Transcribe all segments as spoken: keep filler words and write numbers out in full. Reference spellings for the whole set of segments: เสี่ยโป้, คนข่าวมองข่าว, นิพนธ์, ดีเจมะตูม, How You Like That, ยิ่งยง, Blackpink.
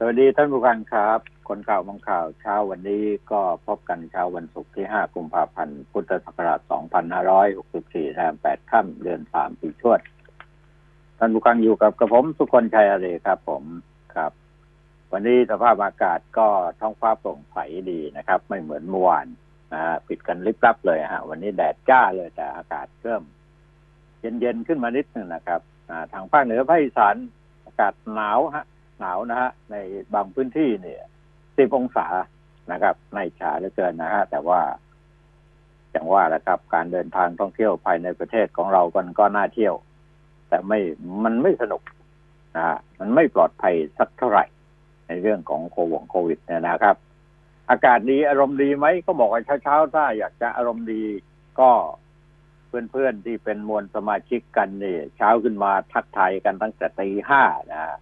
สวัสดีท่านผู้ฟังครับคนข่าวมังข่าวเช้าวันนี้ก็พบกันเช้าวันศุกร์ที่ห้ากุมภาพันธ์พุทธศักราชสองพันห้าร้อยหกสิบสี่แรมแปดค่ำเดือนสามปีชวดท่านผู้ฟังอยู่กับกระผมสุคนชัยอารีครับผมครับวันนี้สภาพอากาศก็ท้องฟ้าโปร่งใสดีนะครับไม่เหมือนเมื่อวานนะปิดกันลิบลับเลยฮะวันนี้แดดจ้าเลยแต่อากาศเริ่มเย็นๆขึ้นมานิดนึงนะครับทางภาคเหนือภาคอีสานอากาศหนาวฮะหนาวนะฮะในบางพื้นที่เนี่ยสิบองศานะครับไม่ฉาเหลือเกินนะฮะแต่ว่าอย่างว่าแหละครับการเดินทางท่องเที่ยวภายในประเทศของเรากันก็น่าเที่ยวแต่ไม่มันไม่สนุกนะฮะมันไม่ปลอดภัยสักเท่าไหร่ในเรื่องของโควิดเนี่ยนะครับอากาศดีอารมณ์ดีไหมก็บอกว่าเช้าๆถ้าอยากจะอารมณ์ดีก็เพื่อนๆที่เป็นมวลสมาชิกกันเนี่ยเช้าขึ้นมาทักทายกันตั้งแต่ตีห้านะฮะ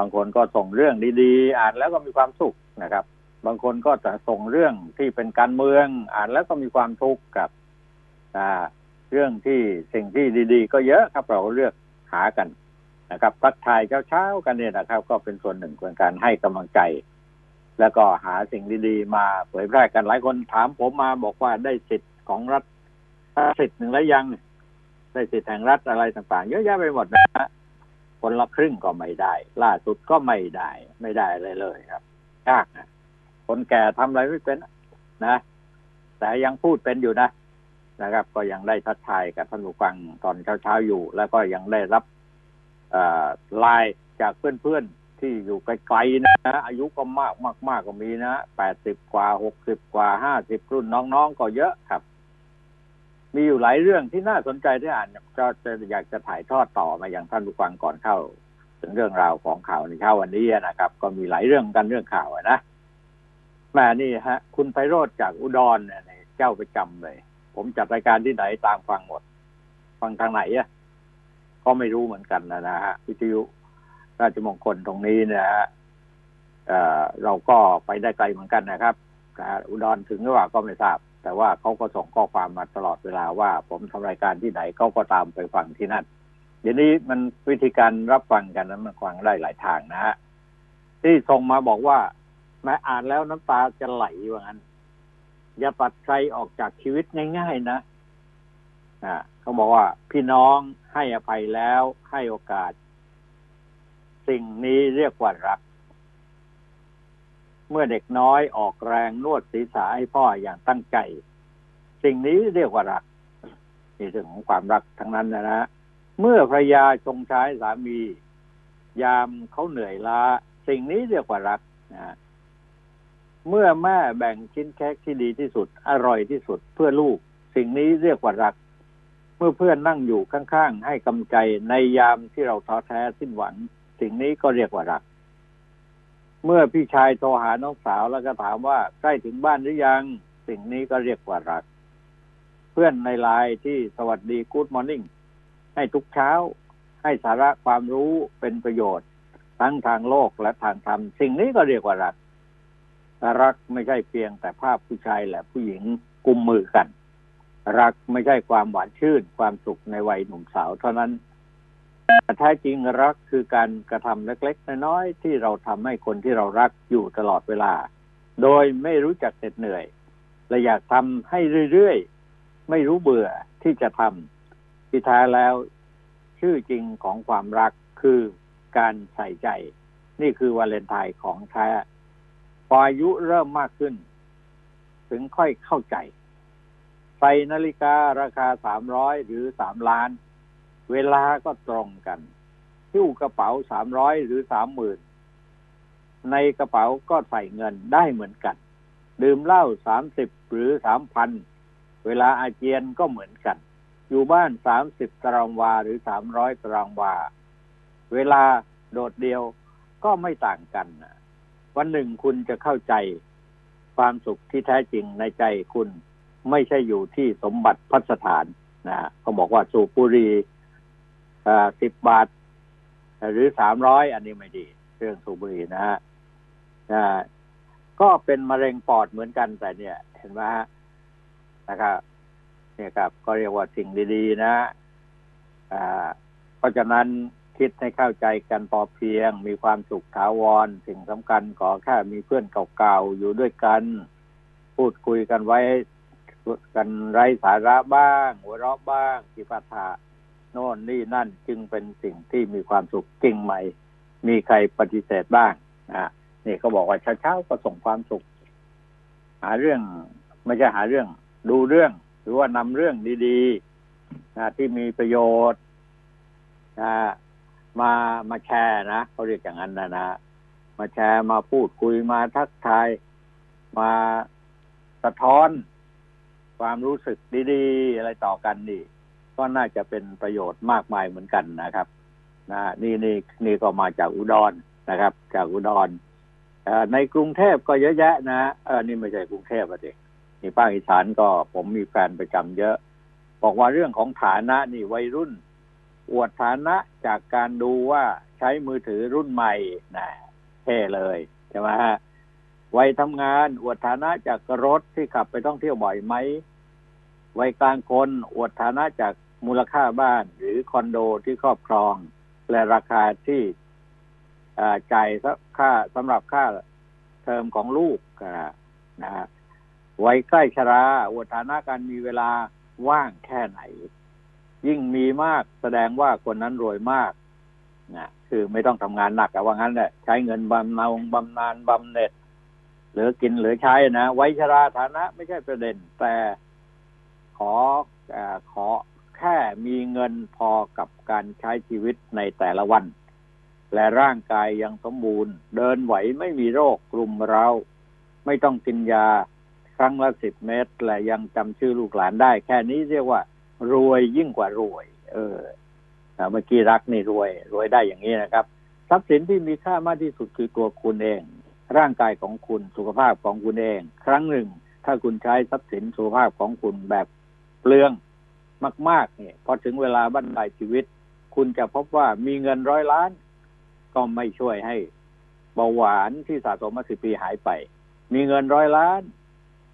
บางคนก็ส่งเรื่องดีๆอ่านแล้วก็มีความสุขนะครับบางคนก็จะส่งเรื่องที่เป็นการเมืองอ่านแล้วก็มีความทุกข์กับอ่าเรื่องที่สิ่งที่ดีๆก็เยอะครับเราเลือกหากันนะครับทักทายเช้าๆกันเนี่ยนะครับก็เป็นส่วนหนึ่งของการให้กำลังใจแล้วก็หาสิ่งดีๆมาเผยแพร่กันหลายคนถามผมมาบอกว่าได้สิทธิ์ของรัฐสิทธิ์หนึ่งแล้วยังได้สิทธิ์แห่งรัฐอะไรต่างๆเยอะแยะไปหมดนะฮะคนละครึ่งก็ไม่ได้ล่าสุดก็ไม่ได้ไม่ได้เลยเลยครับยากนะคนแก่ทำอะไรไม่เป็นนะแต่ยังพูดเป็นอยู่นะนะครับก็ยังได้ทักทายกับท่านผู้ฟังตอนเช้าๆอยู่แล้วก็ยังได้รับไลน์จากเพื่อนๆที่อยู่ไกลๆนะอายุก็มากมากมากก็มีนะแปดสิบกว่าหกสิบกว่าห้าสิบรุ่นน้องๆก็เยอะครับมีอยู่หลายเรื่องที่น่าสนใจที่อ่านก็จะอยากจะถ่ายทอดต่อมาอย่างท่านผู้ฟังก่อนเข้าถึงเรื่องราวของข่าวในเช้าวันนี้นะครับก็มีหลายเรื่องกันเรื่องข่าวนะมานี่ฮะคุณไพโรจน์จากอุดรเนี่ยเจ้าประจำเลยผมจัดรายการที่ไหนตามฟังหมดฟังทางไหนอ่ะก็ไม่รู้เหมือนกันนะฮะวิทยุราชมงคลตรงนี้นะฮะเอ่อเราก็ไปได้ไกลเหมือนกันนะครับอุดรถึงหรือเปล่าก็ไม่ทราบแต่ว่าเขาก็ส่งข้อความมาตลอดเวลาว่าผมทำรายการที่ไหนเขาก็ตามไปฟังที่นั่นเดี๋ยวนี้มันวิธีการรับฟังกันนั้นมันฟังได้หลายทางนะฮะที่ส่งมาบอกว่าแม้อ่านแล้วน้ำตาจะไหลว่างั้นอย่าปัดใครออกจากชีวิตง่ายๆนะอ่าเขาบอกว่าพี่น้องให้อภัยแล้วให้โอกาสสิ่งนี้เรียกว่ารักเมื่อเด็กน้อยออกแรงนวดศีรษะให้พ่ออย่างตั้งใจสิ่งนี้เรียกว่ารักนี่เรื่องของความรักทั้งนั้นนะนะเมื่อภรรยาชงชายสามียามเขาเหนื่อยล้าสิ่งนี้เรียกว่ารักนะเมื่อแม่แบ่งชิ้นเค้กที่ดีที่สุดอร่อยที่สุดเพื่อลูกสิ่งนี้เรียกว่ารักเมื่อเพื่อนนั่งอยู่ข้างๆให้กำลังใจในยามที่เราท้อแท้สิ้นหวังสิ่งนี้ก็เรียกว่ารักเมื่อพี่ชายโทรหาน้องสาวแล้วก็ถามว่าใกล้ถึงบ้านหรือยังสิ่งนี้ก็เรียกว่ารักเพื่อนในไลน์ที่สวัสดี Good Morning ให้ทุกเช้าให้สาระความรู้เป็นประโยชน์ทั้งทางโลกและทางธรรมสิ่งนี้ก็เรียกว่ารักรักไม่ใช่เพียงแต่ภาพผู้ชายและผู้หญิงกุมมือกันรักไม่ใช่ความหวานชื่นความสุขในวัยหนุ่มสาวเท่านั้นแต่แท้จริงรักคือการกระทำเล็กๆน้อยๆที่เราทำให้คนที่เรารักอยู่ตลอดเวลาโดยไม่รู้จักเหน็ดเหนื่อยและอยากทำให้เรื่อยๆไม่รู้เบื่อที่จะทำที่แท้แล้วชื่อจริงของความรักคือการใส่ใจนี่คือวาเลนไทน์ของแท้พออายุเริ่มมากขึ้นถึงค่อยเข้าใจใส่นาฬิการาคาสามร้อยหรือสามล้านเวลาก็ตรงกันหิ้วกระเป๋าสามร้อยหรือ สามหมื่น ในกระเป๋าก็ใส่เงินได้เหมือนกันดื่มเหล้าสามสิบหรือ สามพัน เวลาอาเจียนก็เหมือนกันอยู่บ้านสามสิบตารางวาหรือสามร้อยตารางวาเวลาโดดเดียวก็ไม่ต่างกันวันหนึ่งคุณจะเข้าใจความสุขที่แท้จริงในใจคุณไม่ใช่อยู่ที่สมบัติพัสถานนะเขาบอกว่าสูบบุหรี่สิบบาทหรือสามร้อยอันนี้ไม่ดีเรื่องสูบบุหรี่นะฮะก็เป็นมะเร็งปอดเหมือนกันแต่เนี่ยเห็นไหมฮะนะครับเนี่ยครับก็เรียกว่าสิ่งดีๆนะเพราะฉะนั้น คิดให้เข้าใจกันพอเพียงมีความสุขถาวรสิ่งสำคัญขอแค่มีเพื่อนเก่าๆอยู่ด้วยกันพูดคุยกันไว้กันไร้สาระบ้างหัวเราะบ้างกิปาถะโน่นนี่นั่นจึงเป็นสิ่งที่มีความสุขจริงไหมมีใครปฏิเสธบ้างอ่ะนี่เขาบอกว่าเช้าๆก็ส่งความสุขหาเรื่องไม่ใช่หาเรื่องดูเรื่องหรือว่านำเรื่องดีๆนะที่มีประโยชน์นะมามาแชร์นะเขาเรียกอย่างนั้นนะนะมาแชร์มาพูดคุยมาทักทายมาสะท้อนความรู้สึกดีๆอะไรต่อกันนี่ก็น่าจะเป็นประโยชน์มากมายเหมือนกันนะครับนะนี่นี่นี่ก็มาจากอุดรนะครับจากอุดรในกรุงเทพก็เยอะแยะนะเออนี่ไม่ใช่กรุงเทพอะเด็กนี่ภาคอีสานก็ผมมีแฟนประจำเยอะบอกว่าเรื่องของฐานะนี่วัยรุ่นอวดฐานะจากการดูว่าใช้มือถือรุ่นใหม่นะเท่เลยใช่ไหมฮะวัยทำงานอวดฐานะจากรถที่ขับไปท่องเที่ยวบ่อยไหมวัยกลางคนอวดฐานะจากมูลค่าบ้านหรือคอนโดที่ครอบครองและราคาที่จ่ายค่าสำหรับค่าเทอมของลูกนะฮะวัยใกล้ชราอวดฐานะการมีเวลาว่างแค่ไหนยิ่งมีมากแสดงว่าคนนั้นรวยมากนะคือไม่ต้องทำงานหนักแต่ว่างั้นแหละใช้เงินบำนาญบำนาญบำเหน็จหรือกินหรือใช้นะวัยชราฐานะไม่ใช่ประเด็นแต่ขอขอแค่มีเงินพอกับการใช้ชีวิตในแต่ละวันและร่างกายยังสมบูรณ์เดินไหวไม่มีโรคกลุ่มเราไม่ต้องกินยาครั้งละสิบเม็ดและยังจำชื่อลูกหลานได้แค่นี้เรียกว่ารวยยิ่งกว่ารวยเออเมื่อกี้รักนี่รวยรวยได้อย่างนี้นะครับทรัพย์สินที่มีค่ามากที่สุดคือตัวคุณเองร่างกายของคุณสุขภาพของคุณเองครั้งหนึ่งถ้าคุณใช้ทรัพย์สินสุขภาพของคุณแบบเปลืองมากๆเนี่ยพอถึงเวลาบั้นปลายชีวิตคุณจะพบว่ามีเงินร้อยล้านก็ไม่ช่วยให้เบาหวานที่สะสมมาสิบปีหายไปมีเงินร้อยล้าน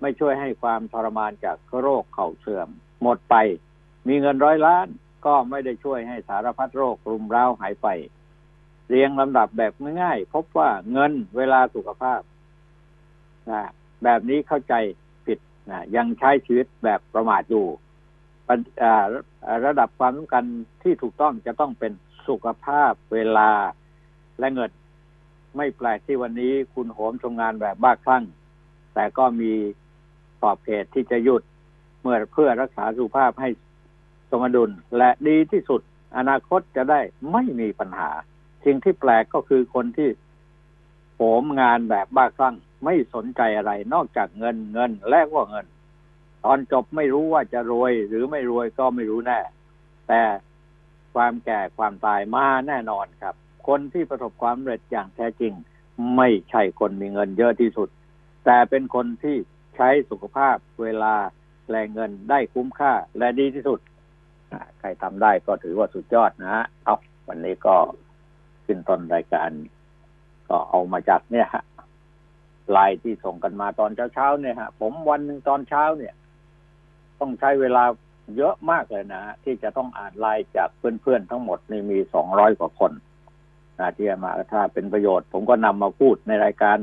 ไม่ช่วยให้ความทรมานจากโรคเข่าเสื่อมหมดไปมีเงินร้อยล้านก็ไม่ได้ช่วยให้สารพัดโรครุมเร้าหายไปเรียงลำดับแบบง่ายๆพบว่าเงินเวลาสุขภาพนะแบบนี้เข้าใจผิดนะยังใช้ชีวิตแบบประมาทอยู่ระดับความสำคัญที่ถูกต้องจะต้องเป็นสุขภาพเวลาและเงินไม่แปลกที่วันนี้คุณโหมทำงานแบบบ้าคลั่งแต่ก็มีขอบเขตที่จะหยุดเมื่อเพื่อรักษาสุขภาพให้สมดุลและดีที่สุดอนาคตจะได้ไม่มีปัญหาสิ่งที่แปลกก็คือคนที่โหมงานแบบบ้าคลั่งไม่สนใจอะไรนอกจากเงินเงินแลกว่าเงินตอนจบไม่รู้ว่าจะรวยหรือไม่รวยก็ไม่รู้แน่แต่ความแก่ความตายมาแน่นอนครับคนที่ประสบความสำเร็จอย่างแท้จริงไม่ใช่คนมีเงินเยอะที่สุดแต่เป็นคนที่ใช้สุขภาพเวลาและเงินได้คุ้มค่าและดีที่สุดใครทำได้ก็ถือว่าสุดยอดนะฮะเอาวันนี้ก็ขึ้นต้นรายการก็เอามาจากเนี่ยฮะไลน์ที่ส่งกันมาตอนเช้าๆเนี่ยฮะผมวันนึงตอนเช้าเนี่ยต้องใช้เวลาเยอะมากเลยนะที่จะต้องอ่านไลน์จากเพื่อนๆทั้งหมดนี่มีสองร้อยกว่าคนนะที่มาถ้าเป็นประโยชน์ผมก็นำมาพูดในรายการ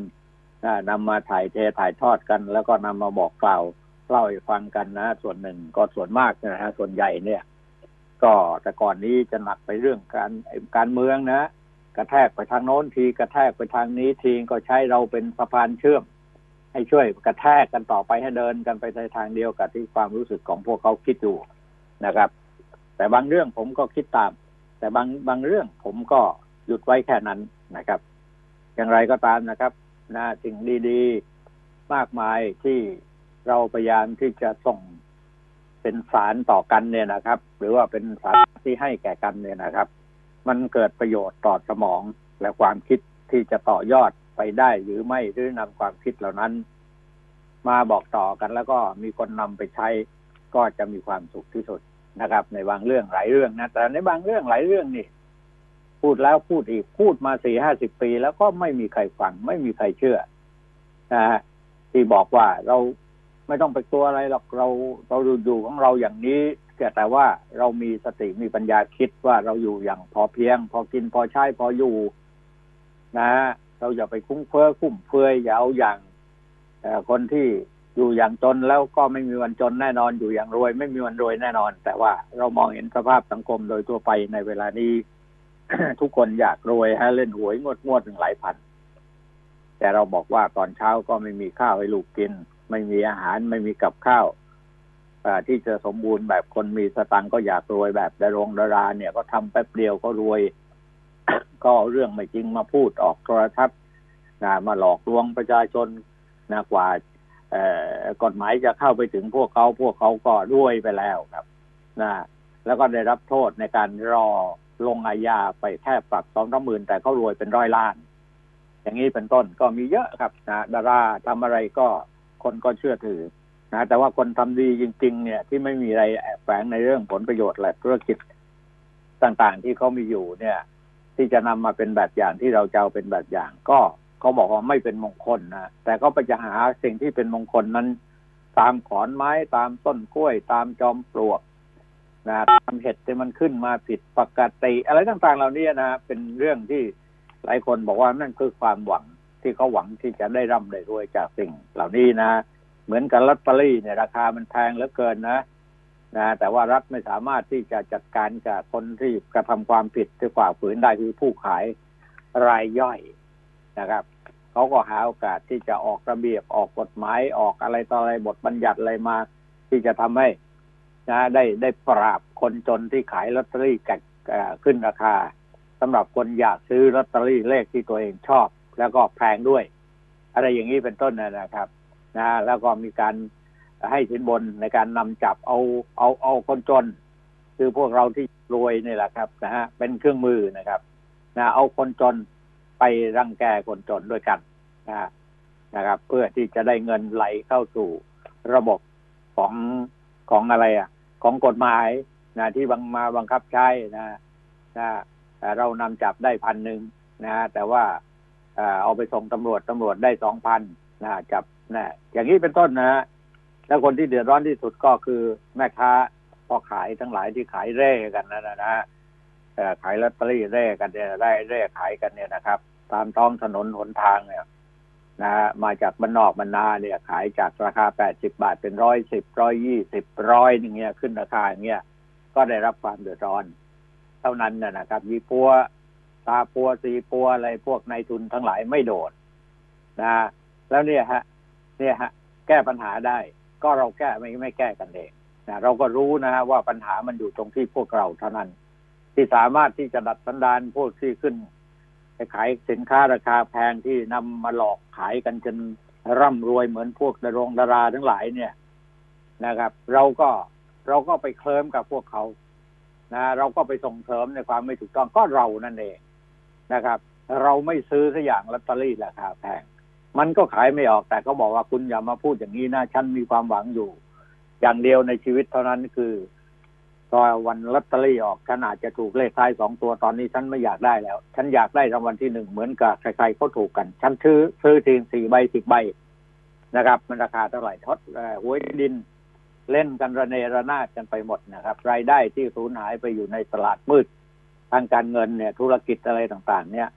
นะนำมาถ่ายเทถ่ายทอดกันแล้วก็นำมาบอกกล่าวเล่าให้ฟังกันนะส่วนหนึ่งก็ส่วนมากนะฮะส่วนใหญ่เนี่ยก็แต่ก่อนนี้จะหนักไปเรื่องการการเมืองนะกระแทกไปทางโน้นทีกระแทกไปทางนี้ทีก็ใช้เราเป็นสะพานเชื่อมให้ช่วยกระแทกกันต่อไปให้เดินกันไปในทางเดียวกับที่ความรู้สึกของพวกเขาคิดอยู่นะครับแต่บางเรื่องผมก็คิดตามแต่บางบางเรื่องผมก็หยุดไว้แค่นั้นนะครับอย่างไรก็ตามนะครับนะสิ่งดีๆมากมายที่เราพยายามที่จะส่งเป็นสารต่อกันเนี่ยนะครับหรือว่าเป็นสารที่ให้แก่กันเนี่ยนะครับมันเกิดประโยชน์ต่อสมองและความคิดที่จะต่อยอดไปได้หรือไม่หรือนำความคิดเหล่านั้นมาบอกต่อกันแล้วก็มีคนนำไปใช้ก็จะมีความสุขที่สุดนะครับในบางเรื่องหลายเรื่องนะแต่ในบางเรื่องหลายเรื่องนี่พูดแล้วพูดอีกพูดมา สี่ห้าสิบ ปีแล้วก็ไม่มีใครฟังไม่มีใครเชื่อนะฮะที่บอกว่าเราไม่ต้องไปตัวอะไรหรอกเราเราดูๆของเราอย่างนี้ เนี่ยแต่ว่าเรามีสติมีปัญญาคิดว่าเราอยู่อย่างพอเพียงพอกินพอใช้พออยู่นะเราอย่าไปคุ้มเฟ้อคุ้มเฟือยอย่าเอาอย่างคนที่อยู่อย่างจนแล้วก็ไม่มีวันจนแน่นอนอยู่อย่างรวยไม่มีวันรวยแน่นอนแต่ว่าเรามองเห็นสภาพสังคมโดยทั่วไปในเวลานี้ ทุกคนอยากรวยฮะเล่นหวยงวดงวดถึงหลายพันแต่เราบอกว่าตอนเช้าก็ไม่มีข้าวให้ลูกกินไม่มีอาหารไม่มีกับข้าวที่จะสมบูรณ์แบบคนมีสตังก็อยากรวยแบบดารงดาราเนี่ยก็ทำแป๊บเดียวก็รวย ก็เรื่องไม่จริงมาพูดออกโทรทัศน์นะมาหลอกลวงประชาชนนะกว่ากฎหมายจะเข้าไปถึงพวกเขาพวกเขาก็รวยไปแล้วครับนะแล้วก็ได้รับโทษในการรอลงอาญาไปแค่ปรับสองร้อยหมื่นแต่เขารวยเป็นร้อยล้านอย่างนี้เป็นต้นก็มีเยอะครับนะดาราทำอะไรก็คนก็เชื่อถือนะแต่ว่าคนทำดีจริงๆเนี่ยที่ไม่มีอะไรแอบแฝงในเรื่องผลประโยชน์และธุรกิจต่างๆที่เขามีอยู่เนี่ยที่จะนำมาเป็นแบบอย่างที่เราจะเอาเป็นแบบอย่างก็เขาบอกว่าไม่เป็นมงคลนะแต่เขาไปจะหาสิ่งที่เป็นมงคลนั้นตามขอนไม้ตามต้นกล้วยตามจอมปลวกนะตามเห็ดที่มันขึ้นมาผิดปกติอะไรต่างๆเหล่านี้นะเป็นเรื่องที่หลายคนบอกว่านั่นคือความหวังที่เขาหวังที่จะได้ร่ำได้รวยจากสิ่งเหล่านี้นะเหมือนกับลอตเตอรี่เนี่ยราคามันแพงเหลือเกินนะนะแต่ว่ารัฐไม่สามารถที่จะจัดการกับคนที่กระทำความผิดที่ฝ่าฝืนได้คือผู้ขายรายย่อยนะครับเขาก็หาโอกาสที่จะออกระเบียบออกกฎหมายออกอะไรต่ออะไรบทบัญญัติอะไรมาที่จะทำให้นะได้ได้ปราบคนจนที่ขายลอตเตอรี่กัดขึ้นราคาสำหรับคนอยากซื้อลอตเตอรี่เลขที่ตัวเองชอบแล้วก็แพงด้วยอะไรอย่างนี้เป็นต้นนะครับนะแล้วก็มีการให้สินบนในการนำจับเอาเอาเอาคนจนคือพวกเราที่รวยนี่แหละครับนะฮะเป็นเครื่องมือนะครับนะเอาคนจนไปรังแกคนจนด้วยกันนะนะครับเพื่อที่จะได้เงินไหลเข้าสู่ระบบของของอะไรอ่ะของกฎหมายนะที่บังมาบังคับใช้นะนะเรานำจับได้พันหนึ่งนะแต่ว่าเอาไปส่งตำรวจตำรวจได้สองพันนะจับนะอย่างนี้เป็นต้นนะฮะแล้วคนที่เดือดร้อนที่สุดก็คือแม่ค้าพ่อขายทั้งหลายที่ขายเร่กันนะนะฮะขายลอตเตอรี่เร่กันเนี่ยได้เร่ขายกันเนี่ยนะครับตามท้องถนนหนทางเนี่ยนะฮะมาจากบ้านนอกบ้านนาเนี่ยขายจากราคาแปดสิบบาทเป็นร้อยสิบร้อยยี่สิบร้อยอย่างเงี้ยขึ้นราคาอย่างเงี้ยก็ได้รับความเดือดร้อนเท่านั้นนะนะครับยี่ปัวตาปัวสีปัวอะไรพวกนายทุนทั้งหลายไม่โดดนะแล้วเนี่ยฮะเนี่ยฮะแก้ปัญหาได้ก็เราแก้ไม่ไม่แก้กันเองนะเราก็รู้นะฮะว่าปัญหามันอยู่ตรงที่พวกเราเท่านั้นที่สามารถที่จะดัดสันดานพวกที่ขึ้นขายสินค้าราคาแพงที่นำมาหลอกขายกันจนร่ำรวยเหมือนพวกดารงดาราทั้งหลายเนี่ยนะครับเราก็เราก็ไปเคลิ้มกับพวกเขานะเราก็ไปส่งเสริมในความไม่ถูกต้องก็เรานั่นเองนะครับเราไม่ซื้อสักอย่างลอตเตอรี่ราคาแพงมันก็ขายไม่ออกแต่เขาบอกว่าคุณอย่ามาพูดอย่างนี้นะฉันมีความหวังอยู่อย่างเดียวในชีวิตเท่านั้นคือตอนวันลอตเตอรี่ออกฉันอาจจะถูกเลขท้ายสองตัวตอนนี้ฉันไม่อยากได้แล้วฉันอยากได้รางวัลที่หนึ่งเหมือนกับใครๆเขาถูกกันฉันซื้อซื้อทีสี่ใบสิบใบนะครับมันราคาเท่าไหร่ทดหวยดินเล่นกันระเนระนาดกันไปหมดนะครับรายได้ที่สูญหายไปอยู่ในตลาดมืดทางการเงินเนี่ยธุรกิจอะไรต่างๆเนี่ย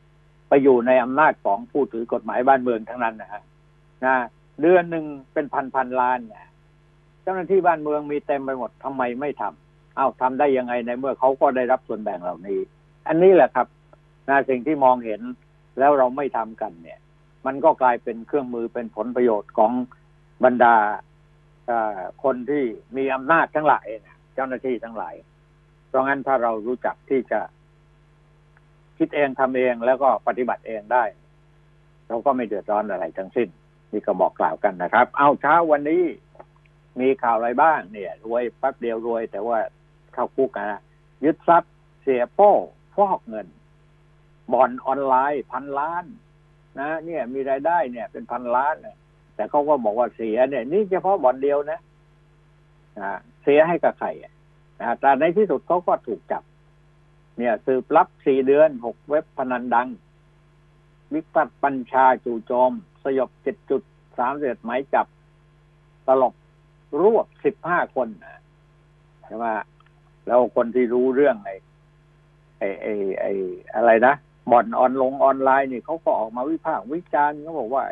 ไปอยู่ในอำนาจของผู้ถือกฎหมายบ้านเมืองทั้งนั้นนะฮะนะเดือนหนึ่งเป็นพันๆล้านนะเจ้าหน้าที่บ้านเมืองมีเต็มไปหมดทำไมไม่ทำเอ้าทำได้ยังไงในเมื่อเขาก็ได้รับส่วนแบ่งเหล่านี้อันนี้แหละครับนะสิ่งที่มองเห็นแล้วเราไม่ทำกันเนี่ยมันก็กลายเป็นเครื่องมือเป็นผลประโยชน์ของบรรดาคนที่มีอำนาจทั้งหลายนะเจ้าหน้าที่ทั้งหลายเพราะงั้นถ้าเรารู้จักที่จะคิดเองทำเองแล้วก็ปฏิบัติเองได้เราก็ไม่เดือดร้อนอะไรทั้งสิ้นนี่ก็บอกกล่าวกันนะครับเอาเช้าวันนี้มีข่าวอะไรบ้างเนี่ยรวยแป๊บเดียวรวยแต่ว่าเข้าคุกนะยึดทรัพย์เสียโป้ฟอกเงินบ่อนออนไลน์พันล้านนะเนี่ยมีรายได้เนี่ยเป็นพันล้านแต่เขาก็บอกว่าเสียเนี่ยนี่เฉพาะบ่อนเดียวนะนะเสียให้กับใครนะแต่ในที่สุดเขาก็ถูกจับเนี่ยสืบลับสี่เดือนหกเว็บพนันดังวิกฤตปัญชาจู่โจมสยบ เจ็ดจุดสามเจ็ด หมายจับตลบรวบสิบห้าคนนะใช่ไหม แล้วคนที่รู้เรื่องไอ้ไอ้ไอ้ไอ้อะไรนะบ่อนออนลงออนไลน์นี่เขาก็ออกมาวิพากษ์วิจารณ์เขาบอกว่า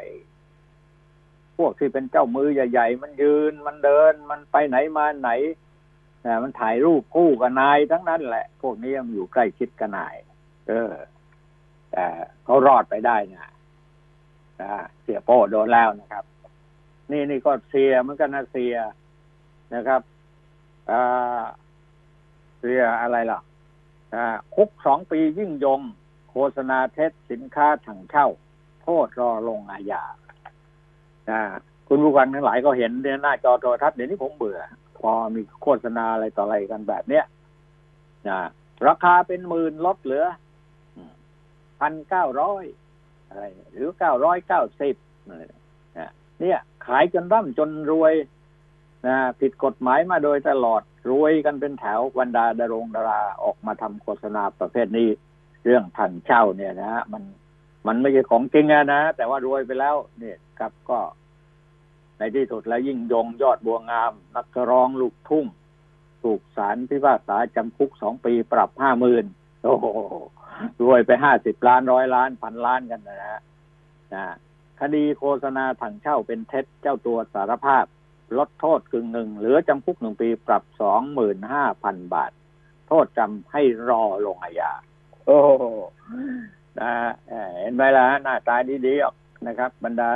พวกที่เป็นเจ้ามือใหญ่ๆมันยืนมันเดินมันไปไหนมาไหนนะมันถ่ายรูปคู่กับนายทั้งนั้นแหละพวกนี้มันอยู่ใกล้ชิดกับนายเออแต่เขารอดไปได้นะนะเสียโป้โดนแล้วนะครับนี่นี่ก็เสียเหมือนกันนะเสียนะครับอ่าเสียอะไรล่ะอ่าคุกสองปียิ่งยงโฆษณาเท็จสินค้าถังเช่าโทษรอลงอาญาอ่าคุณผู้ฟังทั้งหลายก็เห็นในหน้าจอโทรทัศน์เดี๋ยวนี้ผมเบื่อพอมีโฆษณาอะไรต่ออะไรกันแบบเนี้ยนะราคาเป็นหมื่นลดเหลือ หนึ่งพันเก้าร้อย อะไรหรือเก้าร้อยเก้าสิบอะไรนะเนี่ยขายจนร่ำจนรวยนะผิดกฎหมายมาโดยตลอดรวยกันเป็นแถวบรรดาดารงดาราออกมาทำโฆษณาประเภทนี้เรื่องถังเช่าเนี่ยนะฮะมันมันไม่ใช่ของจริงนะแต่ว่ารวยไปแล้วเนี่ยครับก็ในที่สุดแล้วยิ่งยงยอดบัวงามนักร้องลูกทุ่งถูกศาลพิพากษาจำคุกสองปีปรับห้าหมื่นโอ้โหรวยไปห้าสิบล้านร้อยล้านพันล้านกันนะฮะนะคดีโฆษณาถังเช่าเป็นเท็จเจ้าตัวสารภาพลดโทษกึ่งหนึ่งเหลือจำคุกหนึ่งปีปรับสองหมื่นห้าพันบาทโทษจำให้รอลงอาญาโอ้โหนะเห็นไหมล่ะหน้าตาดีๆนะครับบรรดา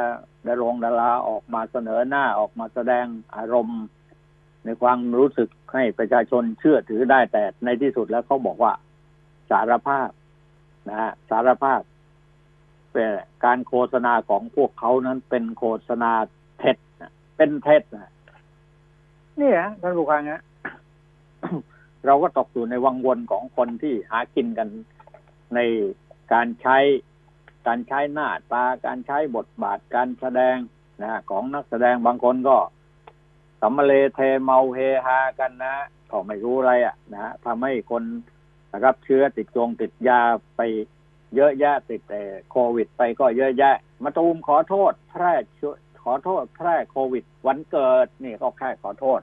ดารงดาราออกมาเสนอหน้าออกมาแสดงอารมณ์ในความรู้สึกให้ประชาชนเชื่อถือได้แต่ในที่สุดแล้วเขาบอกว่าสารภาพนะฮะสารภาพเป็นการโฆษณาของพวกเขานั้นเป็นโฆษณาเท็จเป็นเท็จนะนี่ฮะท่านผู้ฟังฮะ เราก็ตกอยู่ในวังวนของคนที่หากินกันในการใช้การใช้หน้าตาการใช้บทบาทการแสดงนะของนักแสดงบางคนก็สัมมาเลเทเมาเฮฮากันนะก็ไม่รู้อะไรอ่ะนะทำให้คนรับเชื้อติดโจงติดยาไปเยอะแยะติดแต่โควิดไปก็เยอะแยะมาตูมขอโทษแพร่ขอโทษแพร่โควิดวันเกิดนี่ก็แค่ขอโทษ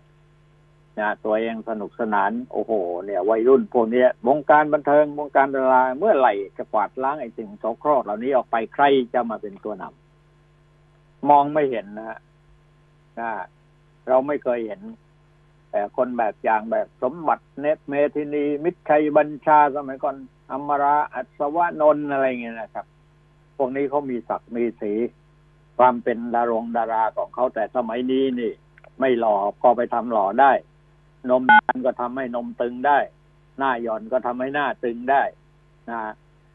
นะตัวเองสนุกสนานโอ้โหเนี่ยวัยรุ่นพวกนี้วงการบันเทิงวงการดาราเมื่อไหร่จะกวาดล้างไอ้สิ่งโสโครกเหล่านี้ออกไปใครจะมาเป็นตัวนำมองไม่เห็นนะฮะเราไม่เคยเห็นแต่คนแบบอย่างแบบสมบัติเนตรเมธินีมิตรชัยบัญชาสมัยก่อนอมราอัศวนนท์อะไรเงี้ยนะครับพวกนี้เขามีศักดิ์มีสีความเป็นดารงดาราของเขาแต่สมัยนี้นี่ไม่หล่อก็ไปทำหล่อได้นมตันก็ทำให้นมตึงได้หน้าหย่อนก็ทำให้หน้าตึงได้นะ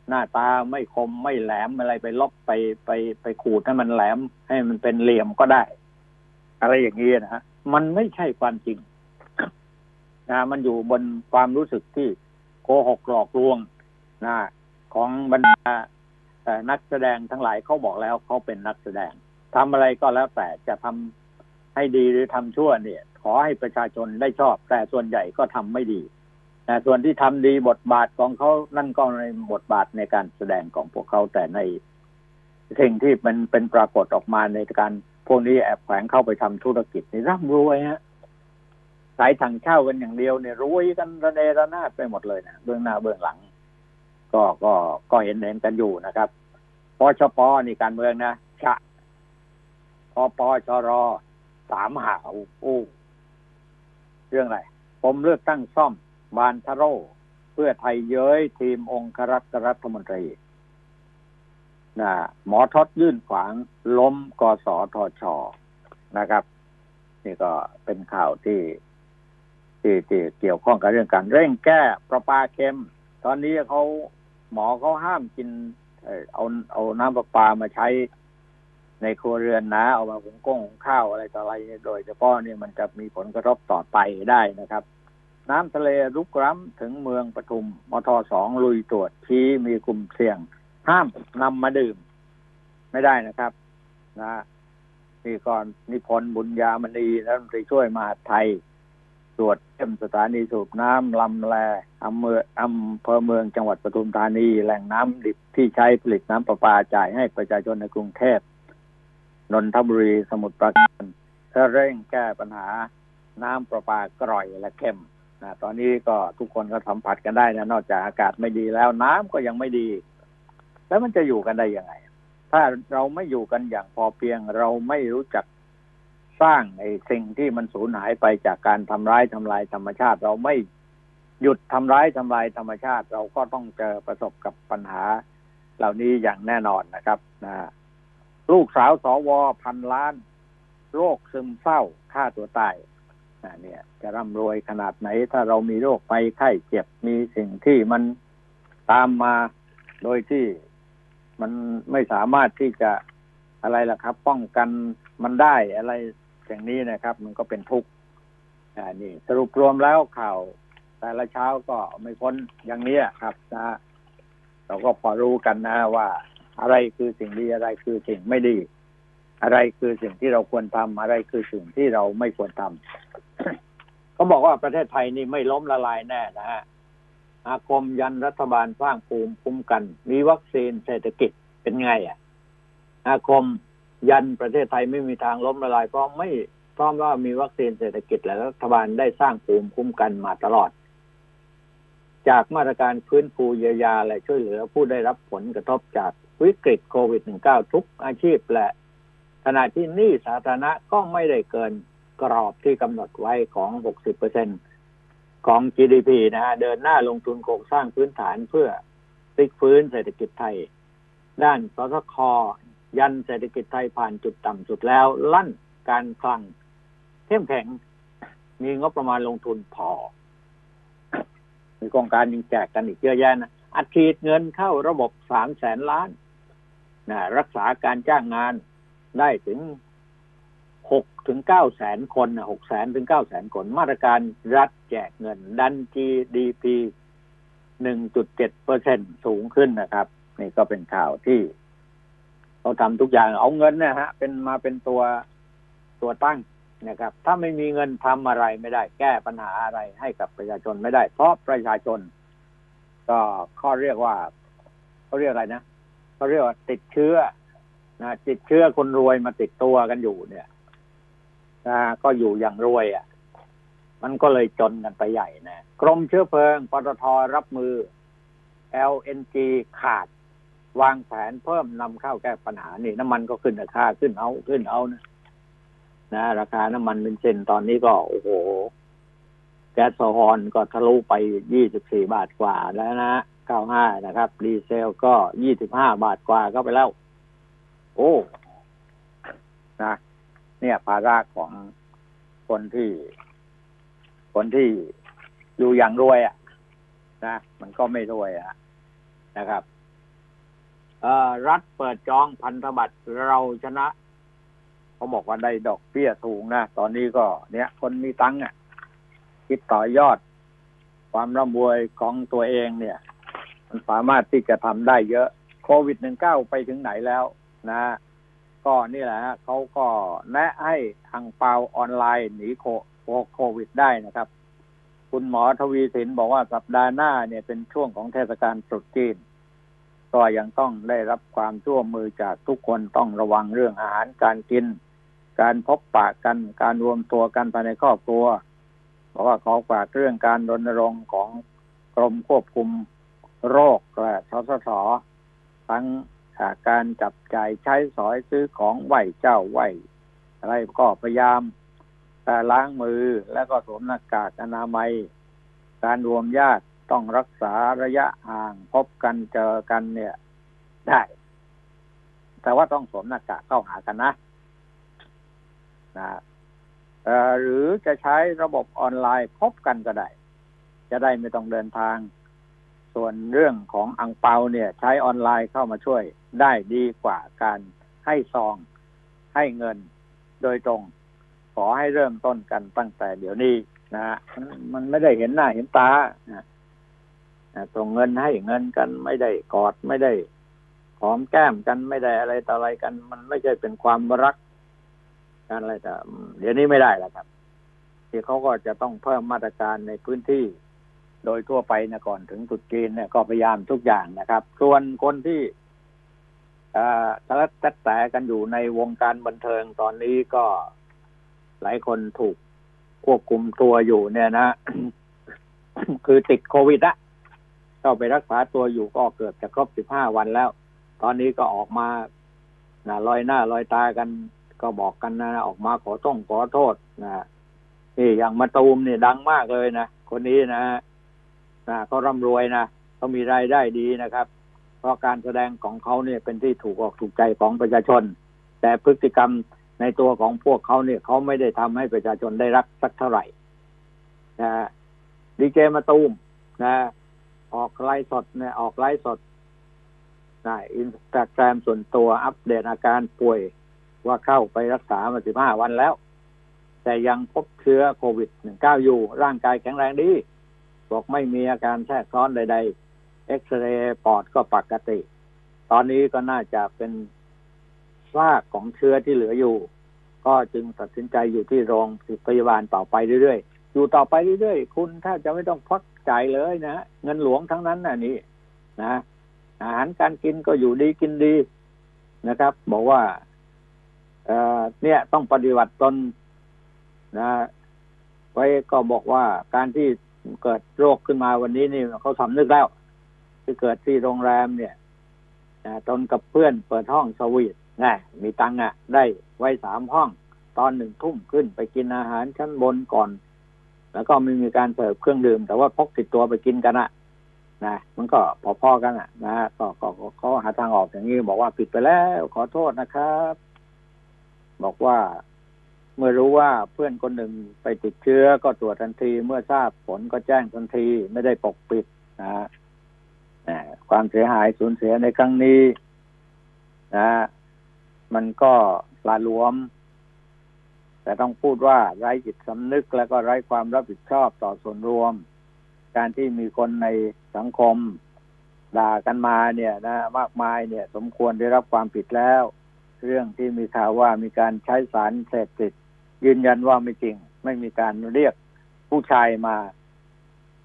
หน้าตาไม่คมไม่แหลมอะไรไปลบไปไปไปขูดให้มันแหลมให้มันเป็นเหลี่ยมก็ได้อะไรอย่างนี้นะฮะมันไม่ใช่ความจริงนะมันอยู่บนความรู้สึกที่โกหกหลอกลวงนะของบรรดานักแสดงทั้งหลายเขาบอกแล้วเขาเป็นนักแสดงทำอะไรก็แล้วแต่จะทำให้ดีหรือทำชั่วเนี่ยขอให้ประชาชนได้ชอบแต่ส่วนใหญ่ก็ทำไม่ดีแต่ส่วนที่ทำดีบทบาทของเขานั่นก็ในบทบาทในการแสดงของพวกเขาแต่ในสิ่งที่มันเป็นปรากฏออกมาในการพวกนี้แอบแฝงเข้าไปทำธุรกิจนี่ร่ำรวยฮะสายถังเช่ากันอย่างเดียวเนี่ยรวยกันระเนระนาดไปหมดเลยนะเบื้องหน้าเบื้องหลังก็ก็ก็เห็นเห็นกันอยู่นะครับปชป.นี่การเมืองนะชะปปชร.สามหาวอู้เรื่องอะไรผมเลือกตั้งซ่อมบานทะโร่เพื่อไทยเย้ยทีมองครักษ์รัฐมนตรีนะหมอทศยื่นขวางล้มกสทช.นะครับนี่ก็เป็นข่าวที่ที่ที่เกี่ยวข้องกับเรื่องการเร่งแก้ประปาเค็มตอนนี้เขาหมอเขาห้ามกินเอาเอาน้ำประปามาใช้ในครัวเรือนนะเอามาหุงก้งหุงข้าวอะไรต่ออะไรโดยเฉพาะนี่มันจะมีผลกระทบต่อไตได้นะครับน้ำทะเลรุกล้ำถึงเมืองปทุมมทสองลุยตรวจชี้มีกลุ่มเสี่ยงห้ามนำมาดื่มไม่ได้นะครับนะนี่ก่อนนิพนธ์บุญญามณีรัฐมนตรีช่วยมหาดไทยตรวจเข้มสถานีสูบน้ำลำแลอำเภออำเภอเมืองจังหวัดปทุมธานีแหล่งน้ำดิบที่ใช้ผลิตน้ำประปาจ่ายให้ประชาชนในกรุงเทพนนทบุรีสมุทรปราการเพื่อเร่งแก้ปัญหาน้ำประปากร่อยและเข้ม นะตอนนี้ก็ทุกคนก็สัมผัสกันได้นะนอกจากอากาศไม่ดีแล้วน้ำก็ยังไม่ดีแล้วมันจะอยู่กันได้ยังไงถ้าเราไม่อยู่กันอย่างพอเพียงเราไม่รู้จักสร้างไอ้สิ่งที่มันสูญหายไปจากการทำร้ายทำลายธรรมชาติเราไม่หยุดทำร้ายทำลายธรรมชาติเราก็ต้องเจอประสบกับปัญหาเหล่านี้อย่างแน่นอนนะครับนะลูกสาวสวพันล้านโรคซึมเศร้าฆ่าตัวตายนะเนี่ยจะร่ำรวยขนาดไหนถ้าเรามีโรคภัยไข้เจ็บมีสิ่งที่มันตามมาโดยที่มันไม่สามารถที่จะอะไรล่ะครับป้องกันมันได้อะไรอย่างนี้นะครับมันก็เป็นทุกข์อ่านี่สรุปรวมแล้วข่าวแต่ละเช้าก็ไม่พ้นอย่างนี้ครับนะเราก็พอรู้กันนะว่าอะไรคือสิ่งดีอะไรคือสิ่งไม่ดีอะไรคือสิ่งที่เราควรทำอะไรคือสิ่งที่เราไม่ควรทำเขาบอกว่าประเทศไทยนี่ไม่ล้มละลายแน่นะฮะอาคมยันรัฐบาลสร้างภูมิคุ้มกันมีวัคซีนเศรษฐกิจเป็นไงอ่ะอาคมยันประเทศไทยไม่มีทางล้มละลายเพราะไม่เพราะว่ามีวัคซีนเศรษฐกิจและรัฐบาลได้สร้างภูมิคุ้มกันมาตลอดจากมาตรการฟื้นฟูเยียวยาและช่วยเหลือผู้ได้รับผลกระทบจากวิกฤตโควิด สิบเก้า ทุกอาชีพและขณะที่หนี้สาธารณะก็ไม่ได้เกินกรอบที่กำหนดไว้ของ หกสิบเปอร์เซ็นต์ ของ จี ดี พี นะฮะเดินหน้าลงทุนโครงสร้างพื้นฐานเพื่อพลิกฟื้นเศรษฐกิจไทยด้านสทค.ยันเศรษฐกิจไทยผ่านจุดต่ำสุดแล้วลั่นการคลังเข้มแข็งมีงบประมาณลงทุนพอมีโครงการยิงแจกกันอีกเยอะแยะนะอัดฉีดเงินเข้าระบบ สามแสน ล้านนะรักษาการจ้างงานได้ถึง หกถึงเก้าแสน คนนะ หกแสนถึงเก้าแสน คนมาตรการรัฐแจกเงินดัน จี ดี พี หนึ่งจุดเจ็ดเปอร์เซ็นต์ สูงขึ้นนะครับนี่ก็เป็นข่าวที่เขาทำทุกอย่างเอาเงินนะฮะเป็นมาเป็นตัวตัวตั้งนะครับถ้าไม่มีเงินทำอะไรไม่ได้แก้ปัญหาอะไรให้กับประชาชนไม่ได้เพราะประชาชนก็ข้อเรียกว่าเขาเรียกอะไรนะเขาเรียกว่าติดเชื้อนะติดเชื้อคนรวยมาติดตัวกันอยู่เนี่ยนะก็อยู่อย่างรวยอ่ะมันก็เลยจนกันไปใหญ่นะกรมเชื้อเพลิงปตท.รับมือ แอล เอ็น จี ขาดวางแผนเพิ่มนำเข้าแก้ปัญหานี่น้ำมันก็ขึ้นราคาขึ้นเอาขึ้นเอานะนะราคาน้ำมันเบนซินตอนนี้ก็โอ้โหแก๊สโซฮอลก็ทะลุไปยี่สิบสี่บาทกว่าแล้วนะเก้าสิบห้านะครับดีเซลก็ยี่สิบห้าบาทกว่าเข้าไปแล้วโอ้นะเนี่ยภาระของคนที่คนที่อยู่อย่างรวยอ่ะนะมันก็ไม่รวยอ่ะนะครับรัฐเปิดจองพันธบัตรเราชนะเขาบอกว่าได้ดอกเบี้ยสูงนะตอนนี้ก็เนี่ยคนมีตังค์อ่ะคิดต่อยอดความร่ำรวยของตัวเองเนี่ยมันสามารถที่จะทำได้เยอะโควิดสิบเก้าไปถึงไหนแล้วนะก็นี่แหละเขาก็แนะให้อั่งเปาออนไลน์หนีโควิดได้นะครับคุณหมอทวีสินบอกว่าสัปดาห์หน้าเนี่ยเป็นช่วงของเทศกาลตรุษจีนก็ยังต้องได้รับความร่วมมือจากทุกคนต้องระวังเรื่องอาหารการกินการพบปะกันการรวมตัวกันภายในครอบครัวเพราะว่าขอฝากเรื่องการรณรงค์ของกรมควบคุมโรคและสสส.ทั้งการจับจ่ายใช้สอยซื้อของไหว้เจ้าไหว้อะไรก็พยายามล้างมือแล้วก็สวมหน้ากากอนามัยการรวมญาติต้องรักษาระยะห่างพบกันเจอกันเนี่ยได้แต่ว่าต้องสวมหน้ากากเข้าหากันนะนะหรือจะใช้ระบบออนไลน์พบกันก็ได้จะได้ไม่ต้องเดินทางส่วนเรื่องของอั่งเปาเนี่ยใช้ออนไลน์เข้ามาช่วยได้ดีกว่าการให้ซองให้เงินโดยตรงขอให้เริ่มต้นกันตั้งแต่เดี๋ยวนี้นะมันไม่ได้เห็นหน้าเห็นตานะส่งเงินให้เงินกันไม่ได้กอดไม่ได้หอมแก้มกันไม่ได้อะไรต่ออะไรกันมันไม่ใช่เป็นความรักกันอะไรแต่เดี๋ยวนี้ไม่ได้แล้วครับที่เขาก็จะต้องเพิ่มมาตรการในพื้นที่โดยทั่วไปนะก่อนถึงจุดจีนเนี่ยก็พยายามทุกอย่างนะครับส่วนคนที่ทะเลาะแตกแตกกันอยู่ในวงการบันเทิงตอนนี้ก็หลายคนถูกควบคุมตัวอยู่เนี่ยนะ คือติดโควิดละก็ไปรักษาตัวอยู่ก็เกือบจะครบสิบห้าวันแล้วตอนนี้ก็ออกมาลอยหน้าลอยตากันก็บอกกันนะออกมาขอต้องขอโทษนะนี่อย่างมะตูมนี่ดังมากเลยนะคนนี้นะนะเขาร่ำรวยนะเขามีรายได้ดีนะครับเพราะการแสดงของเขาเนี่ยเป็นที่ถูกออกถูกใจของประชาชนแต่พฤติกรรมในตัวของพวกเขาเนี่ยเขาไม่ได้ทำให้ประชาชนได้รักสักเท่าไหร่นะดีเจมะตูมนะออกไลฟ์สดเนี่ยออกไลฟ์สดในอินสตาแกรมส่วนตัวอัปเดตอาการป่วยว่าเข้าไปรักษามาสิบห้าวันแล้วแต่ยังพบเชื้อโควิดสิบเก้าอยู่ร่างกายแข็งแรงดีบอกไม่มีอาการแทรกซ้อนใดๆเอ็กซเรย์ปอดก็ปกติตอนนี้ก็น่าจะเป็นซากของเชื้อที่เหลืออยู่ก็จึงตัดสินใจอยู่ที่โรงพยาบาลต่อไปเรื่อยๆอยู่ต่อไปเรื่อยๆคุณถ้าจะไม่ต้องพักจ่ายเลยนะเงินหลวงทั้งนั้นน่ะนี่นะอาหารการกินก็อยู่ดีกินดีนะครับบอกว่าเอ่อเนี่ยต้องปฏิบัติตนนะไว้ก็บอกว่าการที่เกิดโรคขึ้นมาวันนี้นี่เขาสำนึกแล้วที่เกิดที่โรงแรมเนี่ยนะตนกับเพื่อนเปิดห้องสวีทนะมีตังค์อ่ะได้ไว้สามห้องตอนหนึ่งทุ่มขึ้นไปกินอาหารชั้นบนก่อนแล้วก็ไม่มีการเสิร์ฟเครื่องดื่มแต่ว่าพกติดตัวไปกินกันอ่ะนะมันก็พอๆกันอ่ะนะก็ก็หาทางออกอย่างนี้บอกว่าผิดไปแล้วขอโทษนะครับบอกว่าเมื่อรู้ว่าเพื่อนคนหนึ่งไปติดเชื้อก็ตรวจทันทีเมื่อทราบผลก็แจ้งทันทีไม่ได้ปกปิดนะฮะความเสียหายสูญเสียในครั้งนี้นะมันก็ปลาหลวมแต่ต้องพูดว่าไร้จิตสำนึกและก็ไร้ความรับผิดชอบต่อส่วนรวมการที่มีคนในสังคมด่ากันมาเนี่ยนะมากมายเนี่ยสมควรได้รับความผิดแล้วเรื่องที่มีข่าวว่ามีการใช้สารเสพติดยืนยันว่าไม่จริงไม่มีการเรียกผู้ชายมา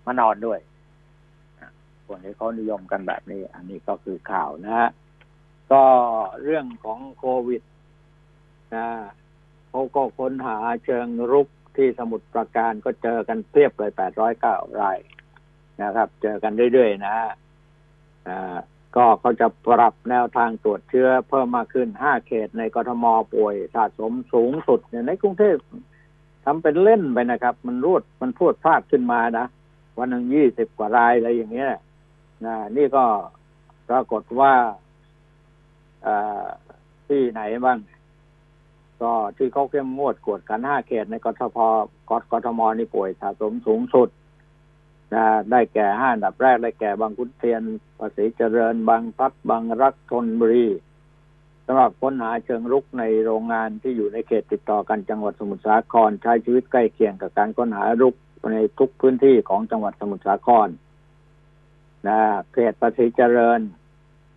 มานอนด้วยคนที่เขานิยมกันแบบนี้อันนี้ก็คือข่าวนะฮะก็เรื่องของโควิดนะเขาก็ค้นหาเชิงรุกที่สมุทรปราการก็เจอกันเพียบเลยแปดร้อยเก้ารายรายนะครับเจอกันเรื่อยๆนะฮะก็เขาจะปรับแนวทางตรวจเชื้อเพิ่มมากขึ้นห้าเขตในกทมป่วยสะสมสูงสุดในกรุงเทพทำเป็นเล่นไปนะครับมันรวดมันพูดพลาดขึ้นมานะวันหนึ่งยี่สิบกว่ารายอะไรอย่างเงี้ยนะนี่ก็ปรากฏว่าที่ไหนบ้างก็ที่เขาเข้มงวดกวดกันห้าเขตในกทมกทมนี่ป่วยสะสมสูงสุดนะได้แก่ห้าอันดับแรกได้แก่บางขุนเทียนภาษีเจริญบางพลัดบางรักธนบุรีสำหรับค้นหาเชิงรุกในโรงงานที่อยู่ในเขตติดต่อกันจังหวัดสมุทรสาครใช้ชีวิตใกล้เคียงกับการค้นหารุกในทุกพื้นที่ของจังหวัดสมุทรสาครนะเขตภาษีเจริญ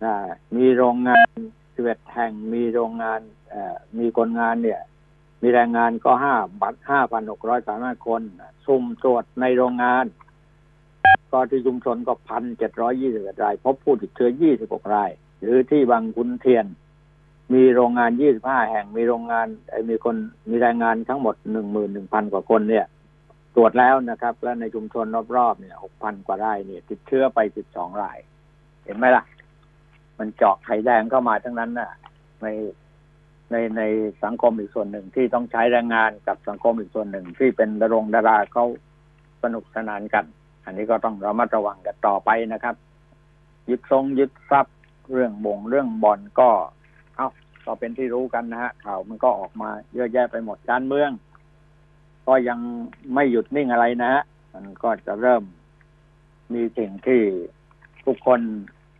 นะมีโรงงานสิบเอ็ดแห่งมีโรงงานเอ่อมีคนงานเนี่ยมีแรงงานก็ห้าบัด ห้าพันหกร้อยสามสิบห้า คนสุ่มตรวจในโรงงานก็ที่ชุมชนก็ หนึ่งพันเจ็ดร้อยยี่สิบเอ็ด รายพบผู้ติดเชื้อยี่สิบหกรายหรือที่บางขุนเทียนมีโรงงานยี่สิบห้าแห่งมีโรงงานมีคนมีแรงงานทั้งหมด หนึ่งหมื่นหนึ่งพัน กว่าคนเนี่ยตรวจแล้วนะครับและในชุมชนรอบๆเนี่ย หกพัน กว่ารายเนี่ยติดเชื้อไปสิบสองรายเห็นไหมล่ะมันเจาะไข่แดงเข้ามาทั้งนั้นน่ะในในในสังคมอีกส่วนหนึ่งที่ต้องใช้แรงงานกับสังคมอีกส่วนหนึ่งที่เป็นดารงดาราเขาสนุกสนานกันอันนี้ก็ต้องระมัดระวังกันต่อไปนะครับยึดทรงยึดทรัพย์เรื่องบ่งเรื่องบ่อนก็เอ้าก็เป็นที่รู้กันนะฮะข่าวมันก็ออกมาเยอะแยะไปหมดการเมืองก็ยังไม่หยุดนิ่งอะไรนะฮะมันก็จะเริ่มมีสิ่งที่ทุกคน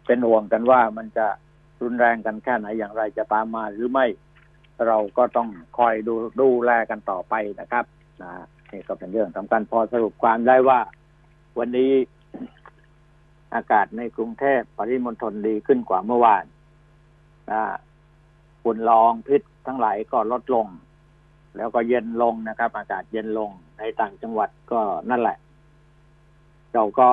เป็นห่วงกันว่ามันจะรุนแรงกันแค่ไหนอย่างไรจะตามมาหรือไม่เราก็ต้องคอยดูดูแลกันต่อไปนะครับนะนี่ก็เป็นเรื่องสำคัญพอสรุปความได้ว่าวันนี้อากาศในกรุงเทพปริมณฑลดีขึ้นกว่าเมื่อวานนะฝุ่นละอองพิษทั้งหลายก็ลดลงแล้วก็เย็นลงนะครับอากาศเย็นลงในต่างจังหวัดก็นั่นแหละเราก็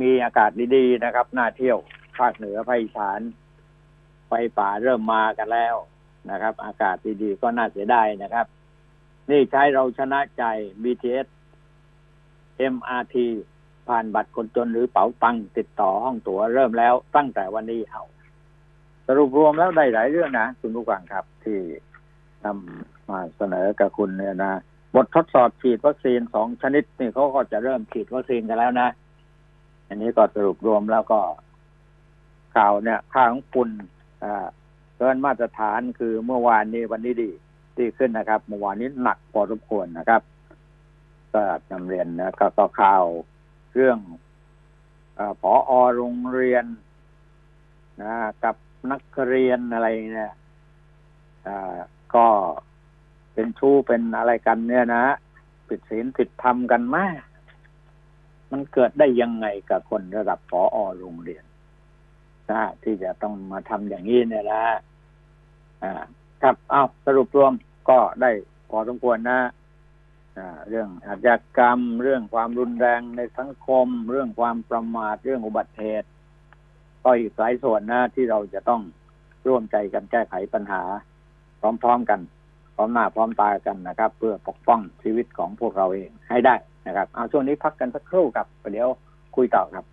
มีอากาศดีๆนะครับน่าเที่ยวภาคเหนือภาคอีสานไฟป่าเริ่มมากันแล้วนะครับอากาศดีๆก็น่าเสียดายนะครับนี่ใช้เราชนะใจ บี ที เอส เอ็ม อาร์ ที ผ่านบัตรคนจนหรือเป๋าตังติดต่อห้องตั๋วเริ่มแล้วตั้งแต่วันนี้เอาสรุปรวมแล้วได้หลายเรื่องนะคุณผู้ฟังครับที่นำมาเสนอกับคุณเนี่ยนะบททดสอบฉีดวัคซีนสองชนิดนี่เขาก็จะเริ่มฉีดวัคซีนกันแล้วนะอันนี้ก็สรุปรวมแล้วก็ข่าวเนี่ยค่าของฝุ่นอ่าเกินมาตรฐานคือเมื่อวานนี้วันนี้ดีดีขึ้นนะครับเมื่อวานนี้หนักพอสมควรนะครับก็นำเรียนนะก็ต่อข่าวเรื่องอ่าผอ.โรงเรียนนะกับนักเรียนอะไรเนี่ยอ่าก็เป็นชู้เป็นอะไรกันเนี่ยนะผิดศีลผิดธรรมกันมากมันเกิดได้ยังไงกับคนระดับผอ.โรงเรียนนะที่จะต้องมาทำอย่างนี้เนี่ยนะอ่าครับอ้าวสรุปรวมก็ได้พอสมควรนะอ่าเรื่องอาชญากรรมเรื่องความรุนแรงในสังคมเรื่องความประมาทเรื่องอุบัติเหตุก็อีกหลายส่วนนะที่เราจะต้องร่วมใจกันแก้ไขปัญหาพร้อมๆกันพร้อมหน้าพร้อมตากันนะครับเพื่อปกป้องชีวิตของพวกเราเองให้ได้นะครับเอาช่วงนี้พักกันสักครู่ครับเดี๋ยวคุยต่อครับ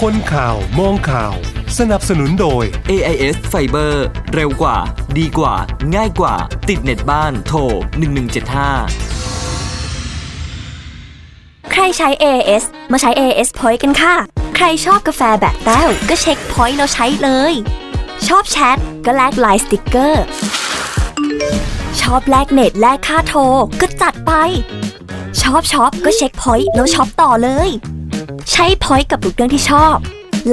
คนข่าวมองข่าวสนับสนุนโดย เอ ไอ เอส Fiber เร็วกว่าดีกว่าง่ายกว่าติดเน็ตบ้านโทรหนึ่งหนึ่งเจ็ดห้าใครใช้ เอ ไอ เอส มาใช้ เอ ไอ เอสPoint กันค่ะใครชอบกาแฟแบบแต้วก็เช็ค Point แล้วใช้เลยชอบแชทก็แลกไลน์สติกเกอร์ชอบแลกเน็ตแลกค่าโทรก็จัดไปชอบช็อปก็เช็ค Point แล้วช็อปต่อเลยใช้ Point กับทุกเรื่องที่ชอบ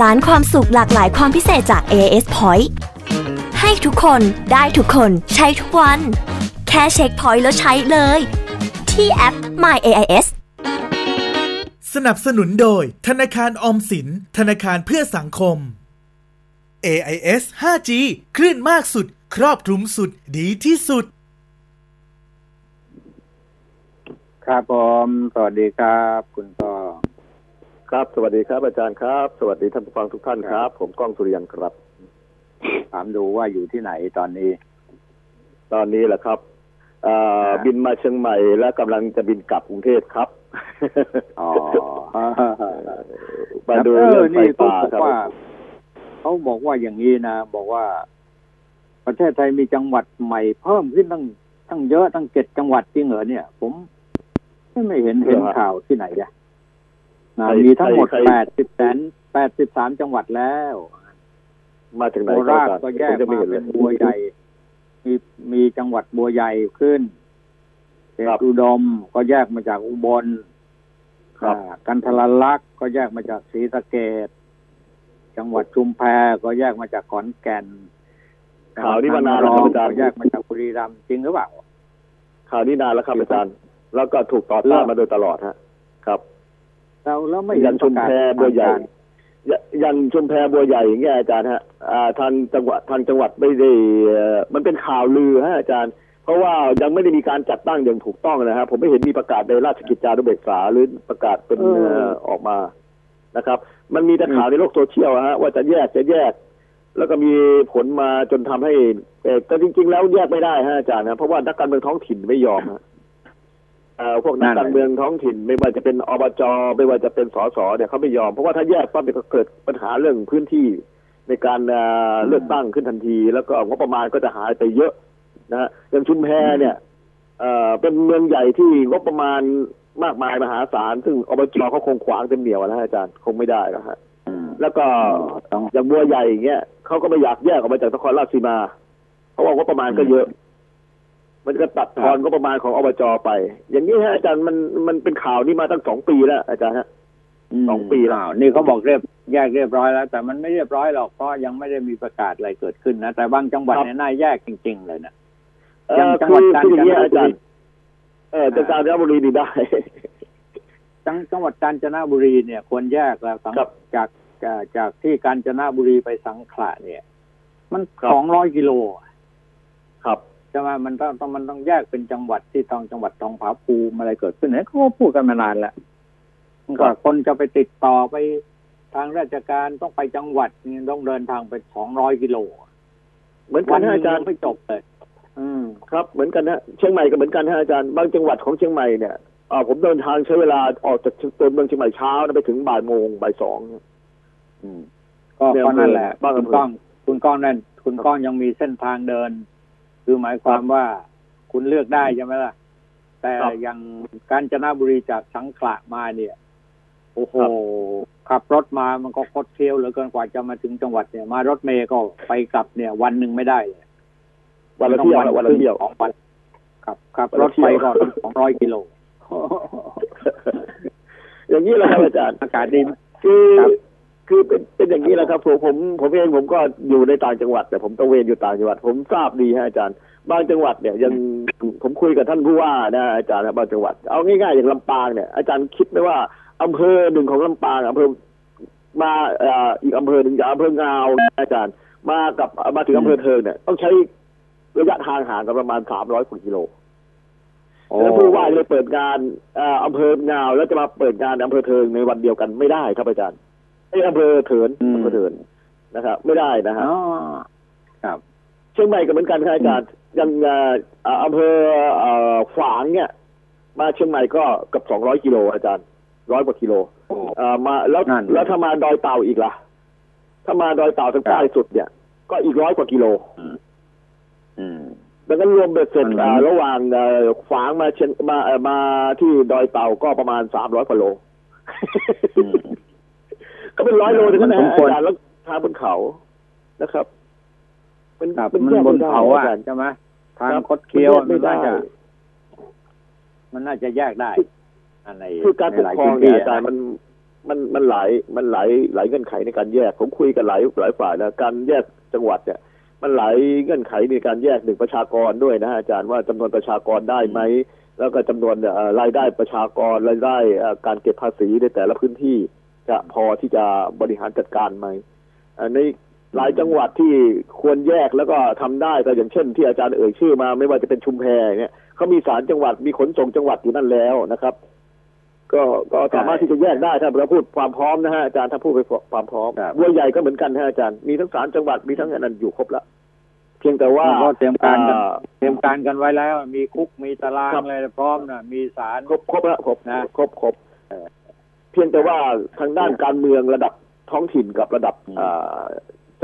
ล้านความสุขหลากหลายความพิเศษจาก เอ ไอ เอส Point ให้ทุกคนได้ทุกคนใช้ทุกวันแค่เช็ค Point แล้วใช้เลยที่แอป My เอ ไอ เอส สนับสนุนโดยธนาคารออมสินธนาคารเพื่อสังคม เอ ไอ เอส ห้าจี คลื่นมากสุดครอบคลุมสุดดีที่สุดครับผมสวัสดีครับคุณพ่อครับสวัสดีครับอาจารย์ครับสวัสดีท่านผู้ฟังทุกท่านครับผมก้องสุริยันครับถามดูว่าอยู่ที่ไหนตอนนี้ตอนนี้แหละครับบินมาเชียงใหม่แล้วกำลังจะบินกลับกรุงเทพครับอ๋อมาดูเรื่องไฟป่าครับเขาบอกว่าอย่างนี้นะบอกว่าประเทศไทยมีจังหวัดใหม่เพิ่มขึ้นตั้งตั้งเยอะตั้งเจ็ดจังหวัดจริงเหรอเนี่ยผมไม่เห็นเห็นข่าวที่ไหนเลยมีทั้งหมดแปดสิบแสนแปดสิบสามจังหวัดแล้วมาถึงไหนครับก็แยกมาเป็นบัวใหญ่มีมีจังหวัดบัวใหญ่ขึ้นเขตอุดมก็แยกมาจากอุบลครับกันทรลักษณ์ก็แยกมาจากศรีสะเกษจังหวัดชุมแพก็แยกมาจากขอนแก่นข่าวนี้มานานแล้วครับอาจารย์แยกมาจากบุรีรัมย์จริงหรือเปล่าข่าวนี้นานแล้วครับอาจารย์แล้วก็ถูกต่อต้านมาโดยตลอดฮะครับแล้วแล้วไม่ยันชุมแพบัวใหญ่ยันชุมแพบัวใหญ่อย่างเงี้ยอาจารย์ฮะทางจังหวัดทางจังหวัดไม่ได้มันเป็นข่าวลือฮะอาจารย์เพราะว่ายังไม่ได้มีการจัดตั้งอย่างถูกต้องนะครับผมไม่เห็นมีประกาศในราชกิจจานุเบกษาหรือประกาศเป็นออกมานะครับมันมีแต่ข่าวในโลกโซเชียลฮะว่าจะแยกจะแยกแล้วก็มีผลมาจนทำให้แต่จริงๆแล้วแยกไม่ได้ฮะอาจารย์นะเพราะว่านักการเมืองท้องถิ่นไม่ยอมฮะพวกนักการเมืองท้องถิ่นไม่ว่าจะเป็นอบจไม่ว่าจะเป็นสสเนี่ยเขาไม่ยอมเพราะว่าถ้าแยกปั๊บจะเกิดปัญหาเรื่องพื้นที่ในการเลือกตั้งขึ้นทันทีแล้วก็งบประมาณก็จะหายไปเยอะนะอย่างชุมแพเนี่ยเป็นเมืองใหญ่ที่งบประมาณมากมายมหาศาลซึ่งอบจเขาคงขวางเต็มเหนี่ยวนะอาจารย์คงไม่ได้แล้วฮะแล้วก็อย่างบัวใหญ่อย่างเงี้ยเขาก็ไม่อยากแยกออกมาจากนครราชสีมาเพราะว่างบประมาณก็เยอะมันก็ตัดทอนก็ประมาณของอบจไปอย่างนี้ฮะอาจารย์มันมันเป็นข่าวนี้มาตั้งสองปีแล้วอาจารย์ฮะสองปีแล้วนี่เขาบอกเรียบแยกเรียบร้อยแล้วแต่มันไม่เรียบร้อยหรอกเพราะยังไม่ได้มีประกาศอะไรเกิดขึ้นนะแต่บางจังหวัดเนี่ยน่าแยกจริงๆเลยนะอย่างจังหวัดกาญจนบุรีเออจังหวัดกาญจนบุรีนี่ได้จังจังหวัดกาญจนบุรีเนี่ยควรแยกแล้วจากจากที่กาญจนบุรีไปสังขละเนี่ยมันสองร้อยกิโลครับจะว่ามันต้องต้องมันต้องแยกเป็นจังหวัดที่ทองจังหวัดทองผาภูมิอะไรเกิดขึ้นเนี่ยเขาพูดกันมานานแล้วมันก็คนจะไปติดต่อไปทางราชการต้องไปจังหวัดนี่ต้องเดินทางไปสองร้อยกิโลเหมือนกันฮะอาจารย์ไม่จบเลยอืมครับเหมือนกันฮะเชียงใหม่ก็เหมือนกันฮะอาจารย์บางจังหวัดของเชียงใหม่เนี่ย ผมเดินทางใช้เวลาออกจากตัวเมืองเชียงใหม่เช้าไปถึงบ่ายโมงบ่ายสองก็นั่นแหละคุณก้องคุณก้องนั่นคุณก้องยังมีเส้นทางเดินคือหมายความว่าคุณเลือกได้ใช่ไหมล่ะแต่อย่างกาญจนบุรีจากสังขละมาเนี่ยโอ้โหขับรถมามันก็คดเคี้ยวเหลือเกินกว่าจะมาถึงจังหวัดเนี่ยมารถเมล์ก็ไปกลับเนี่ยวันหนึ่งไม่ได้วันละเที่ยววันละเที่ยวออกไปขับขับรถไปก็สองร้อยกิโลอย่างนี้แหละครับอาจารย์อากาศดีคือคือเป็นเป็นอย่างนี้แหละครับผมผมผมเองผมก็อยู่ในต่างจังหวัดแต่ผมตะเวนอยู่ต่างจังหวัดผมทราบดีฮะอาจารย์บางจังหวัดเนี่ยยังผมคุยกับท่านผู้ว่านะอาจารย์บางจังหวัดเอาง่ายๆอย่างลำปางเนี่ยอาจารย์คิดไหมว่าอำเภอหนึ่งของลำปางอำเภอมาอีกอำเภอหนึ่งจากอำเภองาวอาจารย์มากับมาถึงอำเภอเทิงเนี่ยต้องใช้ระยะทางห่างกันประมาณสามร้อยกว่ากิโลแล้วผู้ว่าเลยเปิดงานอำเภองาวแล้วจะมาเปิดงานอำเภอเทิงในวันเดียวกันไม่ได้ครับอาจารย์ไอ้อำเภอเถินอำเภอเถินนะครับไม่ได้นะฮะครับเชียงใหม่ก็เหมือนกันครับอาจารย์ยังอำเภอฝางเนี่ยมาเชียงใหม่ก็กับสองร้อยกิโลอาจารย์ร้อยกว่ากิโลมาแล้วแล้วถ้ามาดอยเต่าอีกล่ะถ้ามาดอยเต่าทางใต้สุดเนี่ยก็อีกร้อยกว่ากิโลดังนั้นรวมเบ็ดเสร็จระหว่างฝางมาเชียงมามาที่ดอยเต่าก็ประมาณสามร้อยกว่าโลก็เป็นร้อยโลถึงขนาดนั้นแล้วทางบนเขานะครับเป็นเป็นเรื่องบนเขาอ่ะใช่ไหมทางคดเคี้ยวมันน่าจะมันน่าจะแยกได้อะไรคือการปกครองเนี่ยอาจารย์มันมันมันหลายมันหลายหลายเงื่อนไขในการแยกผมคุยกันหลายหลายฝ่ายนะการแยกจังหวัดเนี่ยมันหลายเงื่อนไขในการแยกหนึ่งประชากรด้วยนะอาจารย์ว่าจำนวนประชากรได้ไหมแล้วก็จำนวนรายได้ประชากรรายได้การเก็บภาษีในแต่ละพื้นที่จะพอที่จะบริหารจัดการไหมในหลายจังหวัดที่ควรแยกแล้วก็ทำได้แต่อย่างเช่นที่อาจารย์เอ่ยชื่อมาไม่ว่าจะเป็นชุมแพเนี่ยเขามีศาลจังหวัดมีขนส่งจังหวัดอยู่นั่นแล้วนะครับก็ก็สามารถที่จะแยกได้ถ้าเราพูดความพร้อมนะฮะอาจารย์ถ้าพูดไปความพร้อมบัวใหญ่ก็เหมือนกันฮะอาจารย์มีทั้งศาลจังหวัดมีทั้งนั้นอยู่ครบละเพียงแต่ว่าเตรียมการกันเตรียมการกันไว้แล้วมีคุกมีตารางอะไรพร้อมนะมีศาลครบครบละครบนะครบครบเพียงแต่ว่าทางด้านการเมืองระดับท้องถิ่นกับระดับ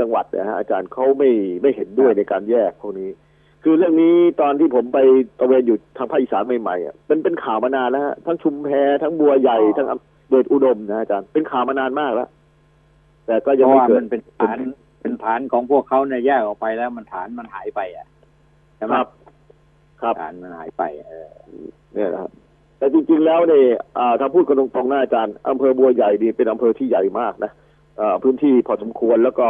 จังหวัดนะฮะอาจารย์เขาไม่ไม่เห็นด้วยในการแยกพวกนี้คือเรื่องนี้ตอนที่ผมไปตะเวนอยู่ทางภาคอีสานใหม่ๆอ่ะเป็นเป็นข่าวมานานแล้วฮะทั้งชุมแพทั้งบัวใหญ่ทั้งเดชอุดมนะอาจารย์เป็นข่าวมานานมากแล้วแต่ก็ยังไม่เกิดเป็นฐานเป็นฐานของพวกเขาเนี่ยแยกออกไปแล้วมันฐานมันหายไปอ่ะใช่ไหมครับครับฐานมันหายไปเออเนี่ยครับแต่จริงๆแล้วเนี่ยถ้าพูดกันตรงๆนะอาจารย์อำเภอบัวใหญ่นี่เป็นอำเภอที่ใหญ่มากนะพื้นที่พอสมควรแล้วก็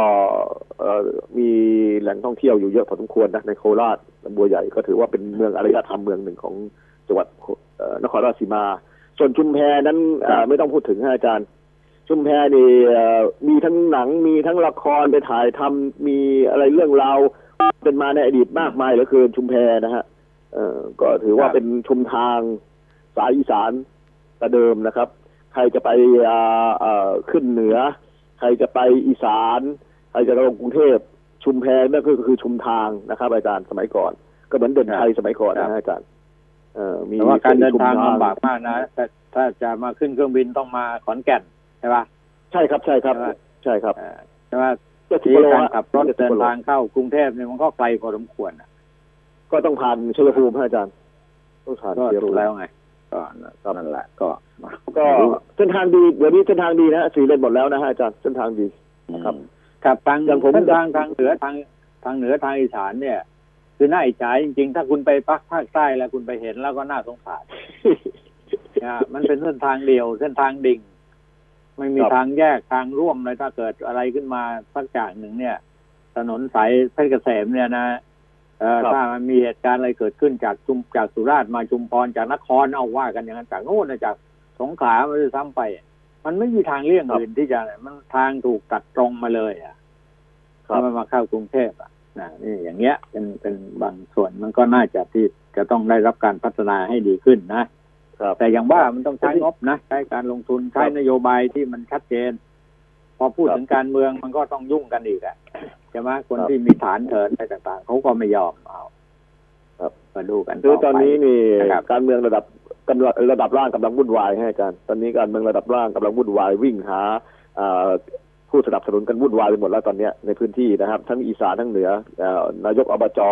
มีแหล่งท่องเที่ยวอยู่เยอะพอสมควรนะในโคราชบัวใหญ่ก็ถือว่าเป็นเมืองอารยธรรมเมืองหนึ่งของจังหวัดนครราชสีมาส่วนชุมแพนั้นไม่ต้องพูดถึงนะอาจารย์ชุมแพนี่มีทั้งหนังมีทั้งละครไปถ่ายทำมีอะไรเรื่องราวเป็นมาในอดีตมากมายเหลือเกินชุมแพนะฮะก็ถือว่าเป็นชุมทางสายอีสานแต่เดิมนะครับใครจะไปขึ้นเหนือใครจะไปอีสานใครจะลงกรุงเทพชุมแพนั่นก็คือชุมทางนะครับอาจารย์สมัยก่อนก็เหมือนเดินไทยสมัยก่อนนะอาจารย์มีว่าการเดินทางลำบากมากนะแต่ถ้าจะมาขึ้นเครื่องบินต้องมาขอนแก่นใช่ปะใช่ครับใช่ครับใช่ครับใช่ว่าการขับรถเดินทางเข้ากรุงเทพเนี่ยมันก็ไกลพอสมควรก็ต้องผ่านชัยภูมิอาจารย์ต้องผ่านชัยภูมิแล้วไงก็นั่นแหละก็ก็เส้นทางดีเดี๋ยวนี้เส้นทางดีนะสีเลนหมดแล้วนะฮะอาจารย์เส้นทางดีครับครับทางอย่างผมทางทางเหนือทางทางเหนือทางอีสานเนี่ยคือน่าอิจฉาจริงๆถ้าคุณไปภาคภาคใต้แล้วคุณไปเห็นแล้วก็น่าสงสารนะมันเป็นเส้นทางเดียวเส้นทางดิ่งไม่มีทางแยกทางร่วมเลยถ้าเกิดอะไรขึ้นมาสักอย่างหนึ่งเนี่ยถนนสายเพชรเกษมเนี่ยนะถ้ามันมีเหตุการณ์อะไรเกิดขึ้นจากชุมจากสุราษฎร์มาชุมพรจากนครเอาว่ากันอย่างนั้นจากโน่นจากสงขลาไปซ้ำไปมันไม่มีทางเลี่ยงอื่นที่จะมันทางถูกตัดตรงมาเลยอ่ะมันมาเข้ากรุงเทพอ่ะนี่อย่างเงี้ยเป็นเป็นบางส่วนมันก็น่าจะที่จะต้องได้รับการพัฒนาให้ดีขึ้นนะแต่อย่างว่ามันต้องใช้งบนะใช้การลงทุนใช้นโยบายที่มันชัดเจนพอพูดถึงการเมืองมันก็ต้องยุ่งกันอีกอ่ะใช่ไหมคนที่มีฐานเถินอะไรต่างๆเขาก็ไม่ยอมเอามาดูกันคือตอนนี้นี่การเมืองระดับ กันระดับล่างกำลังวุ่นวายให้กันตอนนี้การเมืองระดับล่างกำลังวุ่นวายวิ่งหาผู้สนับสนุนกันวุ่นวายไปหมดแล้วตอนนี้ในพื้นที่นะครับทั้งอีสานทั้งเหนือนายกอบจอ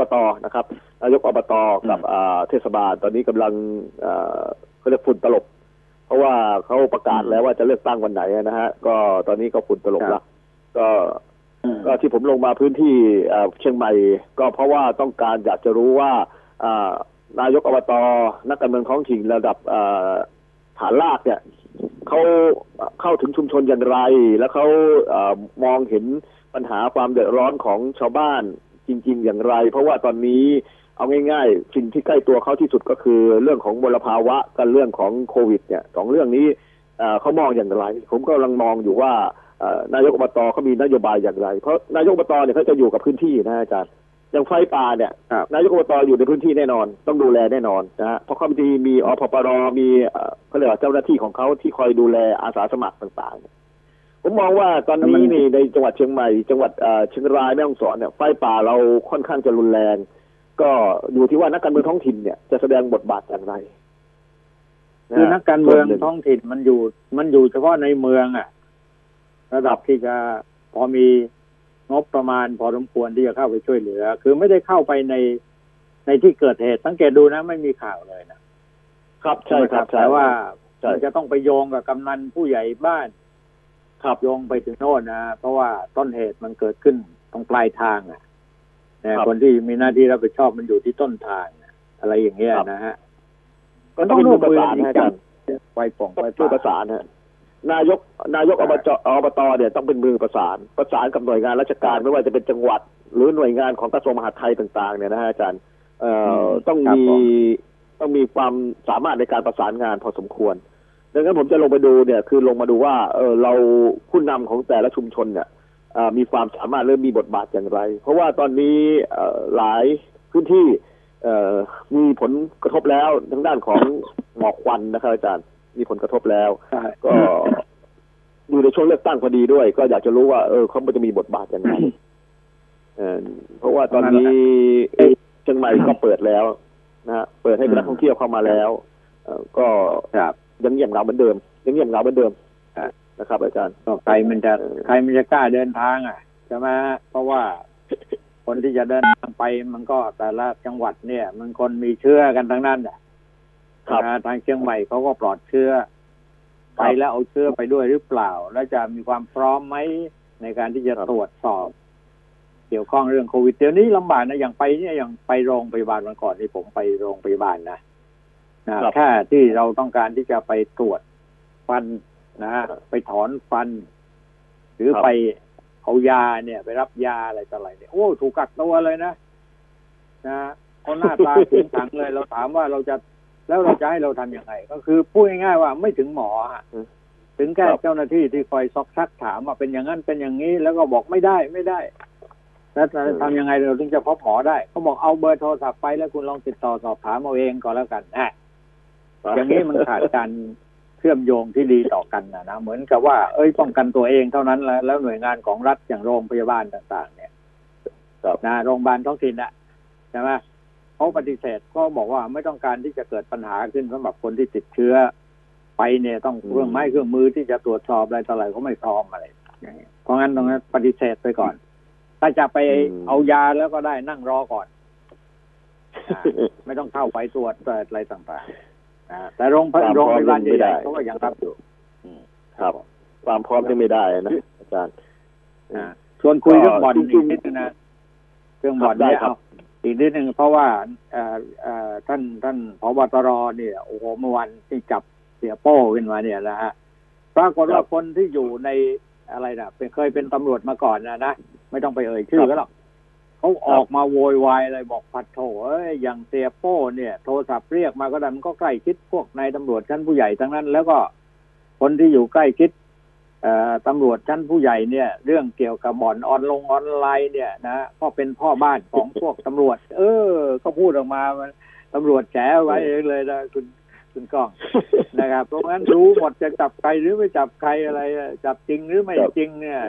บตนะครับนายกอบตกับเทศบาลตอนนี้กำลังเขาเรียกฝุ่นตลบเพราะว่าเขาประกาศแล้วว่าจะเลือกตั้งวันไหนนะฮะก็ตอนนี้ก็ฝุ่นตลบแล้วก็ก็ที่ผมลงมาพื้นที่เชียงใหม่ก็เพราะว่าต้องการอยากจะรู้ว่านายกอบตนักการเมืองท้องถิ่นระดับฐานรากเนี่ยเขาเข้าถึงชุมชนอย่างไรแล้วเขามองเห็นปัญหาความเดือดร้อนของชาวบ้านจริงๆอย่างไรเพราะว่าตอนนี้เอาง่ายๆสิ่งที่ใกล้ตัวเขาที่สุดก็คือเรื่องของมลภาวะกับเรื่องของโควิดเนี่ยสองเรื่องนี้เขามองอย่างไรผมก็กำลังมองอยู่ว่านายกอบตเขามีนโยบายอย่างไรเพราะนายกอบตเนี่ยเขาจะอยู่กับพื้นที่นะอาจารย์อย่างไฟป่าเนี่ยนายกอบตอยู่ในพื้นที่แน่นอนต้องดูแลแน่นอนนะฮะเพราะเขามีมีอพปรมีเขาเรียกว่าเจ้าหน้าที่ของเขาที่คอยดูแลอาสาสมัครต่างๆผมมองว่าตอนนี้นี่ในจังหวัดเชียงใหม่จังหวัดเชียงรายแม่ฮ่องสอนเนี่ยไฟป่าเราค่อนข้างจะรุนแรงก็อยู่ที่ว่านักการเมืองท้องถิ่นเนี่ยจะแสดงบทบาทอย่างไรคือนักการเมืองท้องถิ่นมันอยู่มันอยู่เฉพาะในเมืองอ่ะระดับที่จะพอมีงบประมาณพอสมควรที่จะเข้าไปช่วยเหลือคือไม่ได้เข้าไปในในที่เกิดเหตุสังเกตดูนะไม่มีข่าวเลยนะครับใช่ครับแต่ว่าจะต้องไปโยงกับกำนันผู้ใหญ่บ้านขับโยงไปถึงโน่นนะเพราะว่าต้นเหตุมันเกิดขึ้นตรงปลายทางอ่ะนะคนที่มีหน้าที่รับผิดชอบมันอยู่ที่ต้นทางอะไรอย่างเงี้ยนะฮะก็ต้องร่วมประสานกันไว้ป้องไว้ช่วยประสานฮะนายกนายกอบจอบตเนี่ยต้องเป็นมือประสานประสานกับหน่วยงานราชการไม่ว่าจะเป็นจังหวัดหรือหน่วยงานของกระทรวงมหาดไทยต่างๆเนี่ยนะฮะอาจารย์ต้องมีต้องมีความสามารถในการประสานงานพอสมควรดังนั้นผมจะลงไปดูเนี่ยคือลงมาดูว่าเออเราผู้นำของแต่ละชุมชนเนี่ยมีความสามารถและมีบทบาทอย่างไรเพราะว่าตอนนี้หลายพื้นที่มีผลกระทบแล้วทางด้านของหมอกควันนะครับอาจารย์มีผลกระทบแล้วก็อยู่ในช่วงเลือกตั้งพอดีด้วยก็อยากจะรู้ว่าเออเขาจะมีบทบาทยังไงเพราะว่าตอนนี้เชียงใหม่ก็เปิดแล้วนะฮะเปิดให้นักท่องเที่ยวเข้ามาแล้วก็ยังเงียบเหงาเหมือนเดิมยังเงียบเหงาเหมือนเดิมนะครับอาจารย์ใครมันจะใครมันจะกล้าเดินทางอ่ะใช่ไหมเพราะว่าคนที่จะเดินทางไปมันก็แต่ละจังหวัดเนี่ยมันคนมีเชื้อกันทั้งนั้นอ่ะทางเชียงใหม่เขาก็ปลอดเชื้อไปแล้วเอาเชื้อไปด้วยหรือเปล่าแล้วจะมีความพร้อมไหมในการที่จะตรวจสอบเกี่ยวข้องเรื่องโควิดเดี๋ยวนี้ลำบากนะอย่างไปเนี่ยอย่างไปโรงพยาบาลวันก่อนที่ผมไปโรงพยาบาลนะนะแค่ที่เราต้องการที่จะไปตรวจฟันนะไปถอนฟันหรือไปเอายาเนี่ยไปรับยาอะไรต่ออะไรเนี่ยโอ้ถูกกักตัวเลยนะนะเขาหน้าตาถึงถังเลยเราถามว่าเราจะแล้วเราจะให้เราทำอย่างไรก็คือพูดง่ายๆว่าไม่ถึงหมอฮะถึงแค่เจ้าหน้าที่ที่คอยซอกซักถามว่าเป็นอย่างนั้นเป็นอย่างนี้แล้วก็บอกไม่ได้ไม่ได้แล้วจะทำยังไงเราถึงจะพบหมอได้เขาบอกเอาเบอร์โทรศัพท์ไปแล้วคุณลองติดต่อสอบถามเอาเองก่อนแล้วกันอ่ะอย่างนี้มันขาดการเชื่อมโยงที่ดีต่อกันนะนะเหมือนกับว่าเอ้ยป้องกันตัวเองเท่านั้นแล้วหน่วยงานของรัฐอย่างโรงพยาบาลต่างๆเนี่ยนะโรงพยาบาลท้องถิ่นอะใช่ไหมเขาปฏิเสธก็บอกว่าไม่ต้องการที่จะเกิดปัญหาขึ้นสำหรับคนที่ติดเชื้อไปเนี่ยต้องเครื่องไม้เครื่องมือที่จะตรวจสอบอะไรต่ออะไรเขาไม่พร้อมอะไรเพราะงั้นตรงนั้นปฏิเสธไปก่อนถ้าจะไปเอายาแล้วก็ได้นั่งรอก่อนไม่ต้องเข้าไปตรวจอะไรต่างๆแต่โรงพยาบาลใหญ่ๆเขาก็ยังรับอยู่ครับความพร้อมไม่ได้นะอาจารย์ชวนคุยเรื่องบ่อนอีกนิดนึงนะเรื่องบ่อนได้ครับอีกนิดหนึ่งเพราะว่าท่านท่านผบ.ตร.เนี่ยโอ้โหเมื่อวันที่จับเสียโป้ขึ้นมาเนี่ยนะฮะปรากฏว่าคนที่อยู่ในอะไรนะเป็นเคยเป็นตำรวจมาก่อนนะนะไม่ต้องไปเอ่ยชื่อก็หรอกเขาออกมาโวยวายอะไรบอกผัดโถอย่างเสียโป้เนี่ยโทรศัพท์เรียกมาก็ได้มันก็ใกล้ชิดพวกนายตำรวจชั้นผู้ใหญ่ทั้งนั้นแล้วก็คนที่อยู่ใกล้ชิดตำรวจชั้นผู้ใหญ่เนี่ยเรื่องเกี่ยวกับบ่อนออนลงออนไลน์เนี่ยนะก็เป็นพ่อบ้านของพวกตำรวจเออก็พูดออกมาตำรวจแฉไว้เลยนะคุณคุณก้องนะครับเพราะงั้นรู้หมดจะจับใครหรือไม่จับใครอะไรจับจริงหรือไม่จริงเนี่ย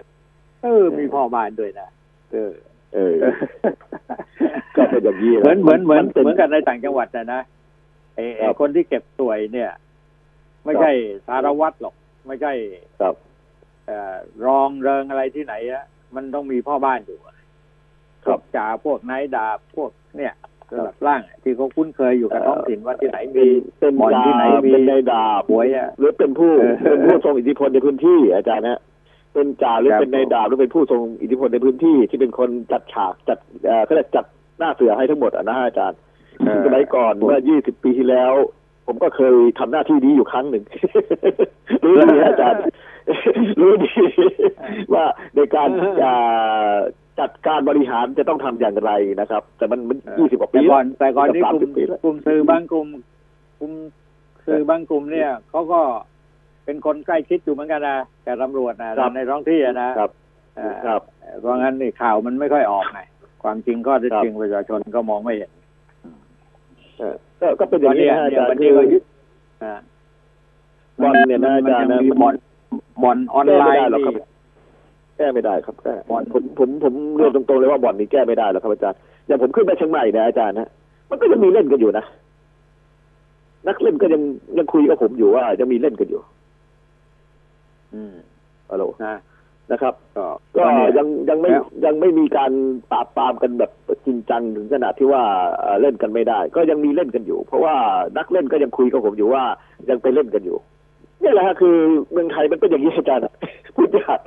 เออมีพ่อบ้านด้วยนะเออเออก็เป็นอย่างนี้เหมือนเหมือนเหมือนเหมือนกันในต่างจังหวัดนะ ไอ้คนที่เก็บสวยเนี่ยไม่ใช่สารวัตรหรอกไม่ใช่รองเริงอะไรที่ไหนอะมันต้องมีพ่อบ้านอยู่พวกจ่าพวกนายดาบพวกเนี่ยระดับล่างที่เขาคุ้นเคยอยู่กับท้องถิ่นว่าที่ไหนมีเป็นบ่อนที่ไหนมีเป็นนายดาบป่วยอะหรือเป็นผู้เป็นผู้ทรงอิทธิพลในพื้นที่อาจารย์นะเป็นจ่าหรือเป็นนายดาบหรือเป็นผู้ทรงอิทธิพลในพื้นที่ที่เป็นคนจัดฉากจัดเขาเรียกจัดหน้าเสือให้ทั้งหมดนะอาจารย์สมัยก่อนเมื่อยี่สิบปีที่แล้วผมก็เคยทำหน้าที่นี้อยู่ครั้งหนึ่งรู้ดีอาจารย์รู้ดีว่าในการจัดการบริหารจะต้องทำอย่างไรนะครับแต่มันมันยี่สิบกว่าปีแต่ก่อนแต่ก่อนนี้กลุ่มกลุ่มสื่อบางกลุ่มกลุ่มสื่อบางกลุ่มเนี่ยเขาก็เป็นคนใกล้ชิดอยู่เหมือนกันนะกับตำรวจนะในท้องที่นะครับเพราะงั้นข่าวมันไม่ค่อยออกไงความจริงก็จริงประชาชนก็มองไม่เห็นก็เป็นอย่างนี้อาจารย์คือบ่อนเนี่ยนะอาจารย์นะบ่อนบ่อนออนไลน์นี่แก้ไม่ได้ครับแก้บ่อนผมผมผมเรียนตรงๆเลยว่าบ่อนนี้แก้ไม่ได้หรอกครับอาจารย์อย่างผมขึ้นไปเชียงใหม่นะอาจารย์นะมันก็ยังมีเล่นกันอยู่นะนักเล่นก็ยังยังคุยกับผมอยู่ว่าจะมีเล่นกันอยู่อืมฮัลโหลนะครับก็ยังยังไม่ยังไม่มีการปราบปรามกันแบบจริงจังถึงขนาดที่ว่าเล่นกันไม่ได้ก็ยังมีเล่นกันอยู่เพราะว่านักเล่นก็ยังคุยกับผมอยู่ว่ายังไปเล่นกันอยู่นี่แหละฮะคือเมืองไทยมันเป็นอย่างนี้อาจารย์พูดยาก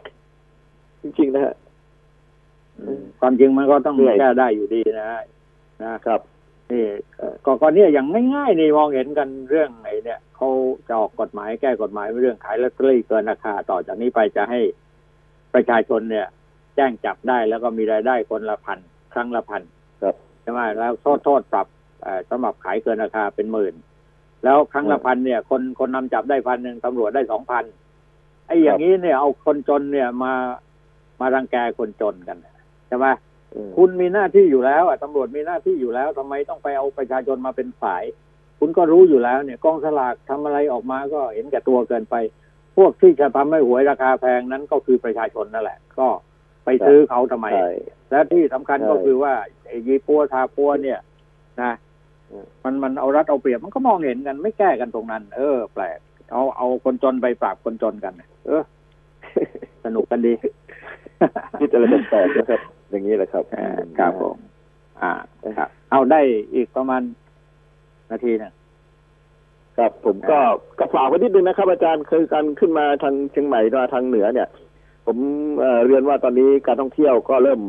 จริงๆนะฮะความจริงมันก็ต้องแก้ได้อยู่ดีนะนะครับนี่ก็ก็เนี่ยอย่างง่ายๆนี่มองเห็นกันเรื่องไหนเนี่ยเขาจะออกกฎหมายแก้กฎหมายเรื่องขายลอตเตอรี่เกินราคาต่อจากนี้ไปจะให้ประชาชนเนี่ยแจ้งจับได้แล้วก็มีรายได้คนละพันครั้งละพันใช่ไหมแล้วโทษโทษปรับสำหรับขายเกินราคาเป็นหมื่นแล้วครั้งละพันเนี่ยคนคนนำจับได้พันหนึ่งตำรวจได้สองพันไอ้อย่างนี้เนี่ยเอาคนจนเนี่ยมามารังแกคนจนกันใช่ไหมคุณมีหน้าที่อยู่แล้วอ่ะตำรวจมีหน้าที่อยู่แล้วทำไมต้องไปเอาประชาชนมาเป็นฝ่ายคุณก็รู้อยู่แล้วเนี่ยกองสลากทำอะไรออกมาก็เห็นแก่ตัวเกินไปพวกที่จะทำให้หวยราคาแพงนั้นก็คือประชาชนนั่นแหละก็ไปซื้อเขาทำไมและที่สำคัญก็คือว่าไอ้ยีปัวทาปัวเนี่ยนะมันมันเอารัดเอาเปรียบมันก็มองเห็นกันไม่แก้กันตรงนั้นเออแปลกเอาเอาคนจนไปปราบคนจนกันเออสนุกกันดีคิดอะไรแปลกๆนะครับอย่างนี้แหละครับครับผมอ่าครับเอาได้อีกประมาณนาทีนึงครับผมก็กระฝากไว้นิดนึงนะครับอาจารย์คือการขึ้นมาทางเชียงใหม่มาทางเหนือเนี่ยผมเรียนว่าตอนนี้การท่องเที่ยวก็เริ่ม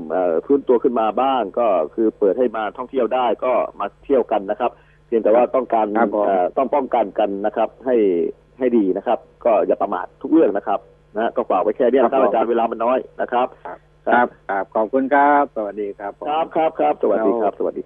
ฟื้นตัวขึ้นมาบ้างก็คือเปิดให้มาท่องเที่ยวได้ก็มาเที่ยวกันนะครับเพียงแต่ว่าต้องการต้องป้องกันกันนะครับให้ให้ดีนะครับก็อย่าประมาททุกเรื่องนะครับนะก็ฝากไว้แค่นี้นะครับอาจารย์เวลามันน้อยนะครับครับขอบคุณครับสวัสดีครับครับครับครับสวัสดีครับสวัสดีครับ